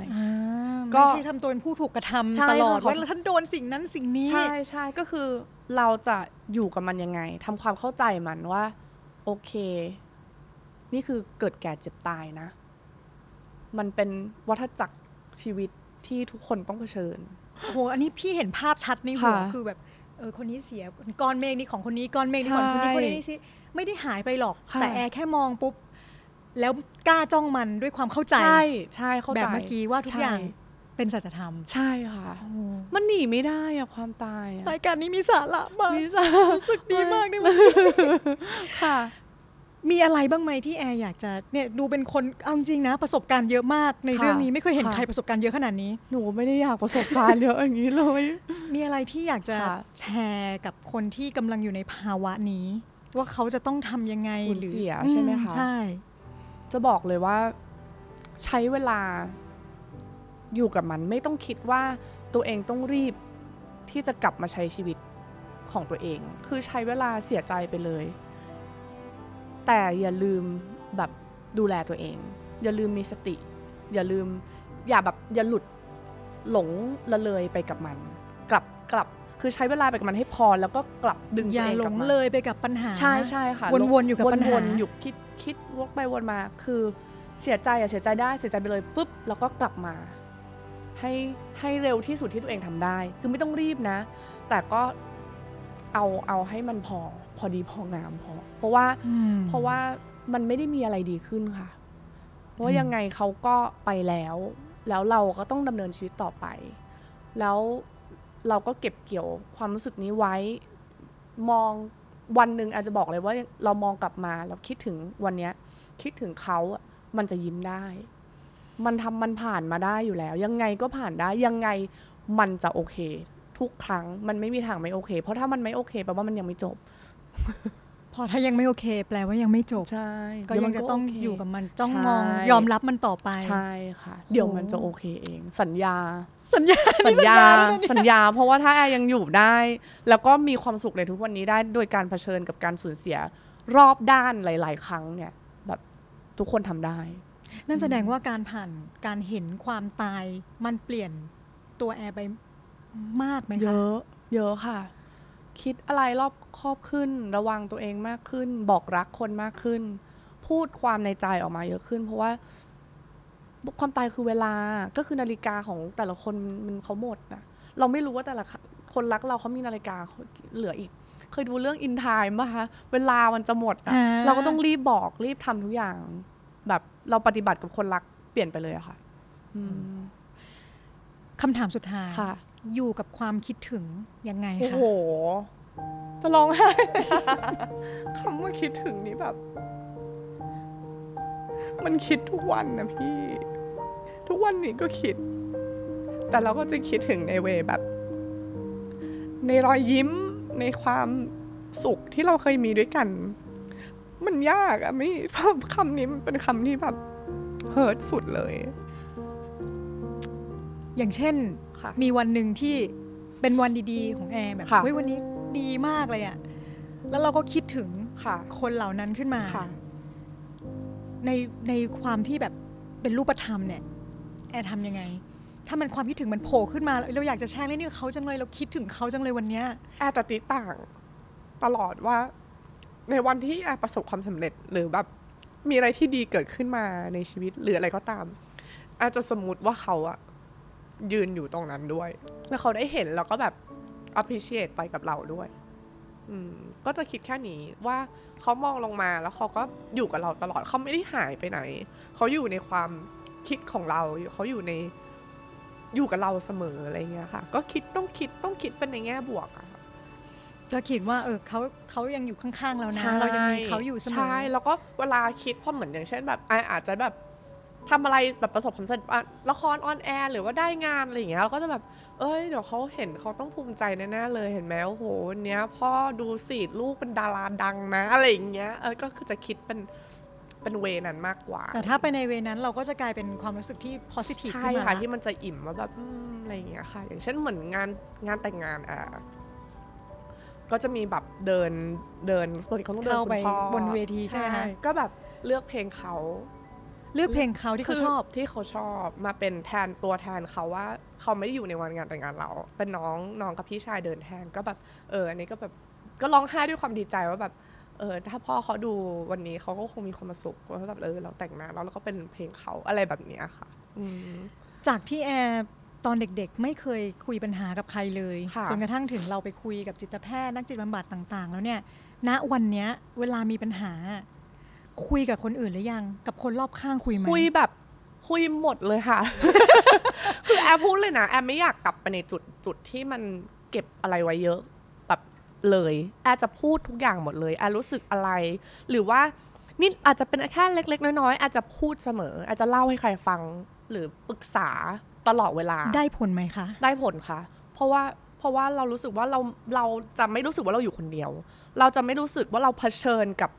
ไม่ใช่ทำตัวเป็นผู้ถูกกระทำตลอดว่าท่านโดนสิ่งนั้นสิ่งนี้ใช่ใช่ก็คือเราจะอยู่กับมันยังไงทำความเข้าใจมันว่าโอเคนี่คือเกิดแก่เจ็บตายนะมันเป็นวัฏจักรชีวิตที่ทุกคนต้องเผชิญโอ้โหอันนี้พี่เห็นภาพชัดในหัวคือแบบเออคนนี้เสียก้อนเมฆนี่ของคนนี้ก้อนเมฆนี่ของคนนี้คนนี้นี่สิไม่ได้หายไปหรอกแต่แอร์แค่มองปุ๊บแล้วกล้าจ้องมันด้วยความเข้าใจใช่ใช่เข้าใจแบบเมื่อกี้ว่าทุกอย่างเป็นสัจธรรมใช่ค่ะมันหนีไม่ได้อะความตายรายการนี้มีสาระมากมีสาระรู้สึกดีมากเลยค่ะมีอะไรบ้างไหมที่แอร์อยากจะเนี่ยดูเป็นคนเอาจริงนะประสบการณ์เยอะมากในเรื่องนี้ไม่เคยเห็นใครประสบการณ์เยอะขนาดนี้หนูไม่ได้อยากประสบการณ์เยอะอย่างนี้เลยมีอะไรที่อยากจะแชร์กับคนที่กำลังอยู่ในภาวะนี้ว่าเขาจะต้องทำยังไงหรือเสียใช่ไหมคะใช่จะบอกเลยว่าใช้เวลาอยู่กับมันไม่ต้องคิดว่าตัวเองต้องรีบที่จะกลับมาใช้ชีวิตของตัวเองคือใช้เวลาเสียใจไปเลยแต่อย่าลืมแบบดูแลตัวเองอย่าลืมมีสติอย่าลืมอย่าแบบอย่าหลุดหลงละเลยไปกับมันกลับกลับคือใช้เวลาไปกับมันให้พอแล้วก็กลับดึงตัวเองกลับมาอย่าหลงเลยไปกับปัญหาใช่ใช่ค่ะวนๆอยู่กับปัญหาวนๆอยู่คิดคิดวกไปวนมาคือเสียใจอ่ะเสียใจได้เสียใจไปเลยปุ๊บแล้วก็กลับมาให้ให้เร็วที่สุดที่ตัวเองทำได้คือไม่ต้องรีบนะแต่ก็เอาเอาให้มันพอพอดีพองามพอเพราะว่าเพราะว่ามันไม่ได้มีอะไรดีขึ้นค่ะเพราะยังไงเขาก็ไปแล้วแล้วเราก็ต้องดำเนินชีวิตต่อไปแล้วเราก็เก็บเกี่ยวความรู้สึกนี้ไว้มองวันนึงอาจจะบอกเลยว่าเรามองกลับมาแล้วคิดถึงวันเนี้ยคิดถึงเขามันจะยิ้มได้มันทำมันผ่านมาได้อยู่แล้วยังไงก็ผ่านได้ยังไงมันจะโอเคทุกครั้งมันไม่มีทางไม่โอเคเพราะถ้ามันไม่โอเคแปลว่ามันยังไม่จบพอถ้ายังไม่โอเคแปลว่ายังไม่จบใช่ก็ยังจะต้องอยู่กับมันจ้องมองยอมรับมันต่อไปใช่ค่ะเดี๋ยวมันจะโอเคเองสัญญาสัญญาสัญญาสัญญาเพราะว่าถ้าแอร์ยังอยู่ได้แล้วก็มีความสุขในทุกวันนี้ได้โดยการเผชิญกับการสูญเสียรอบด้านหลายๆครั้งเนี่ยแบบทุกคนทำได้นั่นแสดงว่าการผ่านการเห็นความตายมันเปลี่ยนตัวแอร์ไปมากไหมคะเยอะเยอะค่ะคิดอะไรรอบคอบขึ้นระวังตัวเองมากขึ้นบอกรักคนมากขึ้นพูดความในใจออกมาเยอะขึ้นเพราะว่าความตายคือเวลาก็คือนาฬิกาของแต่ละคนมันเขาหมดนะเราไม่รู้ว่าแต่ละคนรักเราเขามีนาฬิกาเหลืออีกเคยดูเรื่อง In Time ป่ะคะเวลามันจะหมดอ่ะเราก็ต้องรีบบอกรีบทำทุกอย่างแบบเราปฏิบัติกับคนรักเปลี่ยนไปเลยอะค่ะคำถามสุดท้าย อยู่กับความคิดถึงยังไงคะโอ้โหจะร้องไห้คำว่าคิดถึงนี่แบบมันคิดทุกวันนะพี่ทุกวันนี้ก็คิดแต่เราก็จะคิดถึงในเวแบบในรอยยิ้มในความสุขที่เราเคยมีด้วยกันมันยากอะไม่คำนี้มันเป็นคำที่แบบเฮิร์ตสุดเลยอย่างเช่นมีวันหนึ่งที่เป็นวันดีๆของแอร์แบบเฮ้ยวันนี้ดีมากเลยอะแล้วเราก็คิดถึง ค่ะ คนเหล่านั้นขึ้นมาในในความที่แบบเป็นรูปธรรมเนี่ยแอร์ทำยังไงถ้ามันความคิดถึงมันโผล่ขึ้นมาเราอยากจะแชร์เรื่องนี้กับเขาจังเลยเราคิดถึงเขาจังเลยวันเนี้ยแอร์จะติต่างตลอดว่าในวันที่แอร์ประสบความสำเร็จหรือแบบมีอะไรที่ดีเกิดขึ้นมาในชีวิตหรืออะไรก็ตามแอร์จะสมมติว่าเขาอะยืนอยู่ตรงนั้นด้วยแล้วเขาได้เห็นแล้วก็แบบ appreciate ไปกับเราด้วยอืมก็จะคิดแค่นี้ว่าเขามองลงมาแล้วเขาก็อยู่กับเราตลอดเขาไม่ได้หายไปไหนเขาอยู่ในความคิดของเราเขาอยู่ในอยู่กับเราเสมออะไรเงี้ยค่ะก็คิดต้องคิดต้องคิดเป็นในแง่บวกอะจะคิดว่าเออเขาเขายังอยู่ข้างๆเรานะเรายังมีเขาอยู่เสมอใช่แล้วก็เวลาคิดพอเหมือนอย่างเช่นแบบอาจจะแบบทำอะไรแบบประสบความสำเร็จละครออนแอร์หรือว่าได้งานอะไรอย่างเงี้ยเราก็จะแบบเอ้ยเดี๋ยวเขาเห็นเขาต้องภูมิใจแน่ๆเลยเห็นไหมโอ้โหวันนี้พ่อดูสิลูกเป็นดาราดังนะอะไรอย่างเงี้ยเออก็คือจะคิดเป็นเป็นเวนั้นมากกว่าแต่ถ้าไปในเวนั้นเราก็จะกลายเป็นความรู้สึกที่ positive ขึ้นมาใช่ค่ะที่มันจะอิ่มว่าแบบอะไรอย่างเงี้ยค่ะอย่างเช่นเหมือนงานงานแต่งงานอ่ะก็จะมีแบบเดินเดินปกติเขาต้องเดินคุณพ่อบนเวทีใช่ไหมคะก็แบบเลือกเพลงเขาเลือกเพลงเขาที่เขาชอบที่เขาชอบมาเป็นแทนตัวแทนเขาว่าเขาไม่ได้อยู่ในวันงานแต่งงานเราเป็นน้องน้องกับพี่ชายเดินแทนก็แบบเอออันนี้ก็แบบก็ร้องไห้ด้วยความดีใจว่าแบบเออถ้าพ่อเขาดูวันนี้เขาก็คงมีความสุขว่าแบบเออเราแต่งงานแล้วเราก็เป็นเพลงเขาอะไรแบบนี้ค่ะจากที่แอร์ตอนเด็กๆไม่เคยคุยปัญหากับใครเลยจนกระทั่งถึงเราไปคุยกับจิตแพทย์นักจิตบำบัดต่างๆแล้วเนี่ยณวันนี้เวลามีปัญหาคุยกับคนอื่นหรือยังกับคนรอบข้างคุยไหมคุยแบบคุยหมดเลยค่ะ คือแอร์พูดเลยนะแอร์ไม่อยากกลับไปในจุดจุดที่มันเก็บอะไรไว้เยอะแบบเลยแอร์จะพูดทุกอย่างหมดเลยแอร์รู้สึกอะไรหรือว่านี่อาจจะเป็นแค่เล็กๆน้อยๆแอร์จะพูดเสมอแอร์จะเล่าให้ใครฟังหรือปรึกษาตลอดเวลาได้ผลไหมคะได้ผลค่ะเพราะว่าเพราะว่าเรารู้สึกว่าเราเราจะไม่รู้สึกว่าเราอยู่คนเดียวเราจะไม่รู้สึกว่าเราเผชิญกับ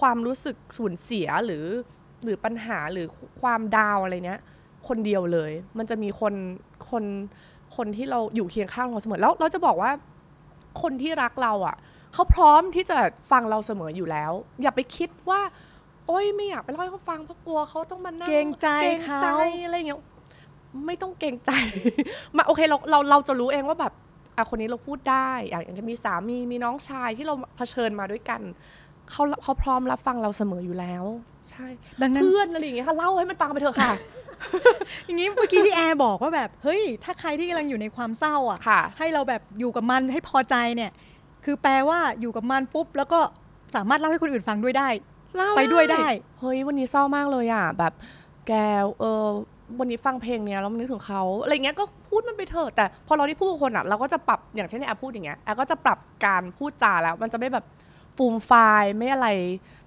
ความรู้สึกสูญเสียหรือหรือปัญหาหรือความดาวอะไรเนี้ยคนเดียวเลยมันจะมีคนคนคนที่เราอยู่เคียงข้างเราเสมอแล้วเราจะบอกว่าคนที่รักเราอ่ะเขาพร้อมที่จะฟังเราเสมออยู่แล้วอย่าไปคิดว่าโอ๊ยไม่อยากไปเล่าให้เขาฟังเพราะกลัวเขาต้องมานั่งเกรงใจเขาอะไรเงี้ยไม่ต้องเกรงใจมาโอเคเราเราเราจะรู้เองว่าแบบอ่ะคนนี้เราพูดได้อย่างจะมีสามีมีน้องชายที่เราเผชิญมาด้วยกันเขาเขาพร้อมรับฟังเราเสมออยู่แล้วใช่เพื่อนอะไรอย่างเงี้ยค่ะเล่าให้มันฟังไปเถอะค่ะ อย่างงี้เมื่อกี้ที่แอร์บอกว่าแบบเฮ้ยถ้าใครที่กำลังอยู่ในความเศร้าอ่ะให้เราแบบอยู่กับมันให้พอใจเนี่ยคือแปลว่าอยู่กับมันปุ๊บแล้วก็สามารถเล่าให้คนอื่นฟังด้วยได้ไปด้วยได้เฮ้ยวันนี้เศร้ามากเลยอ่ะแบบแกเออวันนี้ฟังเพลงเนี้ยแล้วนึกถึงเขาอะไรเงี้ยก็พูดมันไปเถอะแต่พอเราได้พูดกับคนอ่ะเราก็จะปรับอย่างเช่นแอร์พูดอย่างเงี้ยแอร์ก็จะปรับการพูดจาแล้วมันจะไม่แบบฟูมไฟล์ไม่อะไร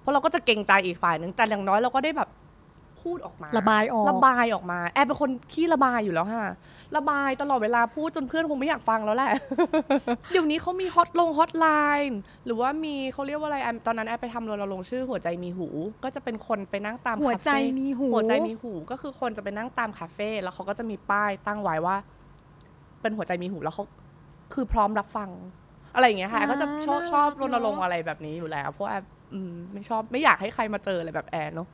เพราะเราก็จะเกรงใจอีกฝ่ายนึงแต่อย่างน้อยเราก็ได้แบบพูดออกมาระบายออกระบายออกมาแอบเป็นคนขี้ระบายอยู่แล้วฮะระบายตลอดเวลาพูดจนเพื่อนคงไม่อยากฟังแล้วแหละ เดี๋ยวนี้เขามีฮอตลงฮอตไลน์หรือว่ามีเขาเรียกว่าอะไรตอนนั้นแอบไปทำเราลงชื่อหัวใจมีหูก็จะเป็นคนไปนั่งตามหัวใจมีหูหัวใจมีหูก็คือคนจะไปนั่งตามคาเฟ่แล้วเขาก็จะมีป้ายตั้งไว้ว่าเป็นหัวใจมีหูแล้วเขาคือพร้อมรับฟังอะไรอย่างเงี้ยค่ะก็จะชอบชอบรณรงค์อะไรแบบนี้อยู่แล้วเพราะแอร์ไม่ชอบไม่อยากให้ใครมาเจออะไรแบบแอร์เนาะ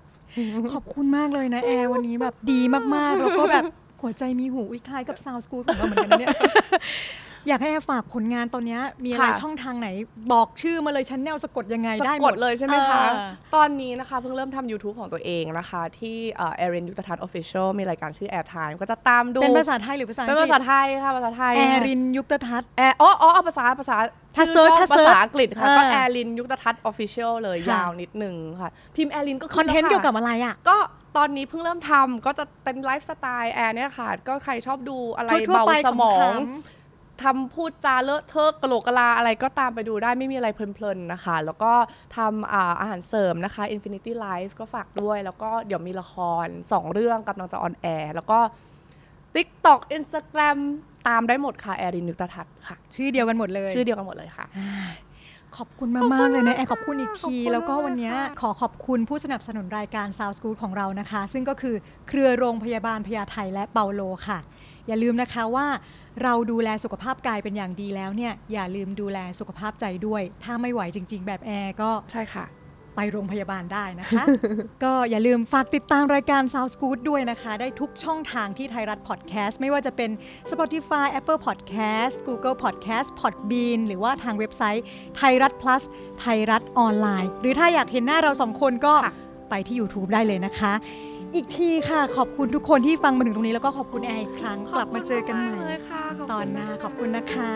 ขอบคุณมากเลยนะแอร์วันนี้แบบดีมากๆแล้วก็แบบหัวใจมีหูอีกคล้ายกับ Sounds Good ของเราเหมือนกันเนี่ยอยากให้แอร์ฝากผลงานตอนนี้มีอะไรช่องทางไหนบอกชื่อมาเลย Channel สะกดยังไงได้หมดสะกดเลยใช่ไหมคะตอนนี้นะคะเพิ่งเริ่มทำ YouTube ของตัวเองนะคะที่ Erin Yuktathat Official มีรายการชื่อ Air Time ก็จะตามดูเป็นภาษาไทยหรือภาษาอังกฤษเป็นภาษาไทยค่ะภาษาไทย Erin Yuktathat แอร์อ๋ออ๋อภาษาภาษาถ้าเซิร์ชภาษาอังกฤษค่ะก็ Erin Yuktathat Official เลยยาวนิดนึงค่ะพิมพ์ Erin ก็คอนเทนต์เกี่ยวกับอะไรอ่ะก็ตอนนี้เพิ่งเริ่มทำก็จะเป็นไลฟ์สไตล์แอร์เนี่ยค่ะก็ใครชอบดูอะไรเบาสมอง ทำพูดจาเลอะเทอะกะโหลกกะลาอะไรก็ตามไปดูได้ไม่มีอะไรเพลินๆนะคะแล้วก็ทำอ่าอาหารเสริมนะคะ Infinity Life ก็ฝากด้วยแล้วก็เดี๋ยวมีละครสองเรื่องกำลังจะออนแอร์แล้วก็ TikTok Instagram ตามได้หมดค่ะ Erin Yuktathat ค่ะชื่อเดียวกันหมดเลยชื่อเดียวกันหมดเลยค่ะขอบคุณมากมากเลยนะแอร์ขอบคุณอีกทีแล้วก็วันนี้ขอขอบคุณผู้สนับสนุนรายการ Sounds Good ของเรานะคะซึ่งก็คือเครือโรงพยาบาลพญาไทและเปาโลค่ะอย่าลืมนะคะว่าเราดูแลสุขภาพกายเป็นอย่างดีแล้วเนี่ยอย่าลืมดูแลสุขภาพใจด้วยถ้าไม่ไหวจริงๆแบบแอร์ก็ใช่ค่ะไปโรงพยาบาลได้นะคะ ก็อย่าลืมฝากติดตามรายการ Sounds Good ด้วยนะคะได้ทุกช่องทางที่ไทยรัฐ Podcast ไม่ว่าจะเป็น Spotify Apple Podcast Google Podcast Podbean หรือว่าทางเว็บไซต์ไทยรัฐ plus ไทยรัฐออนไลน์หรือถ้าอยากเห็นหน้าเราสองคนก็ไปที่ YouTube ได้เลยนะคะอีกทีค่ะขอบคุณทุกคนที่ฟังมาถึงตรงนี้แล้วก็ขอบคุณแอร์อีกครั้งกลับมาเจอกันใหม่ตอนหน้าขอบคุณนะคะ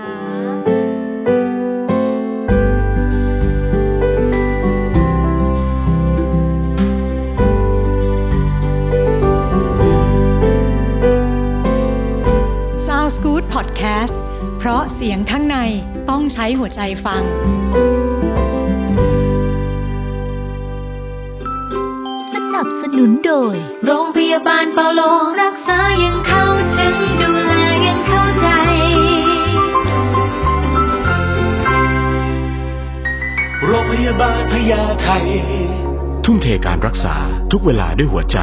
Sounds Good Podcast เพราะเสียงข้างในต้องใช้หัวใจฟังสนับสนุนโดยโรงพยาบาลเปาโลรักษาอย่างเข้าถึงดูแลอย่างเข้าใจโรงพยาบาลพญาไททุ่มเทการรักษาทุกเวลาด้วยหัวใจ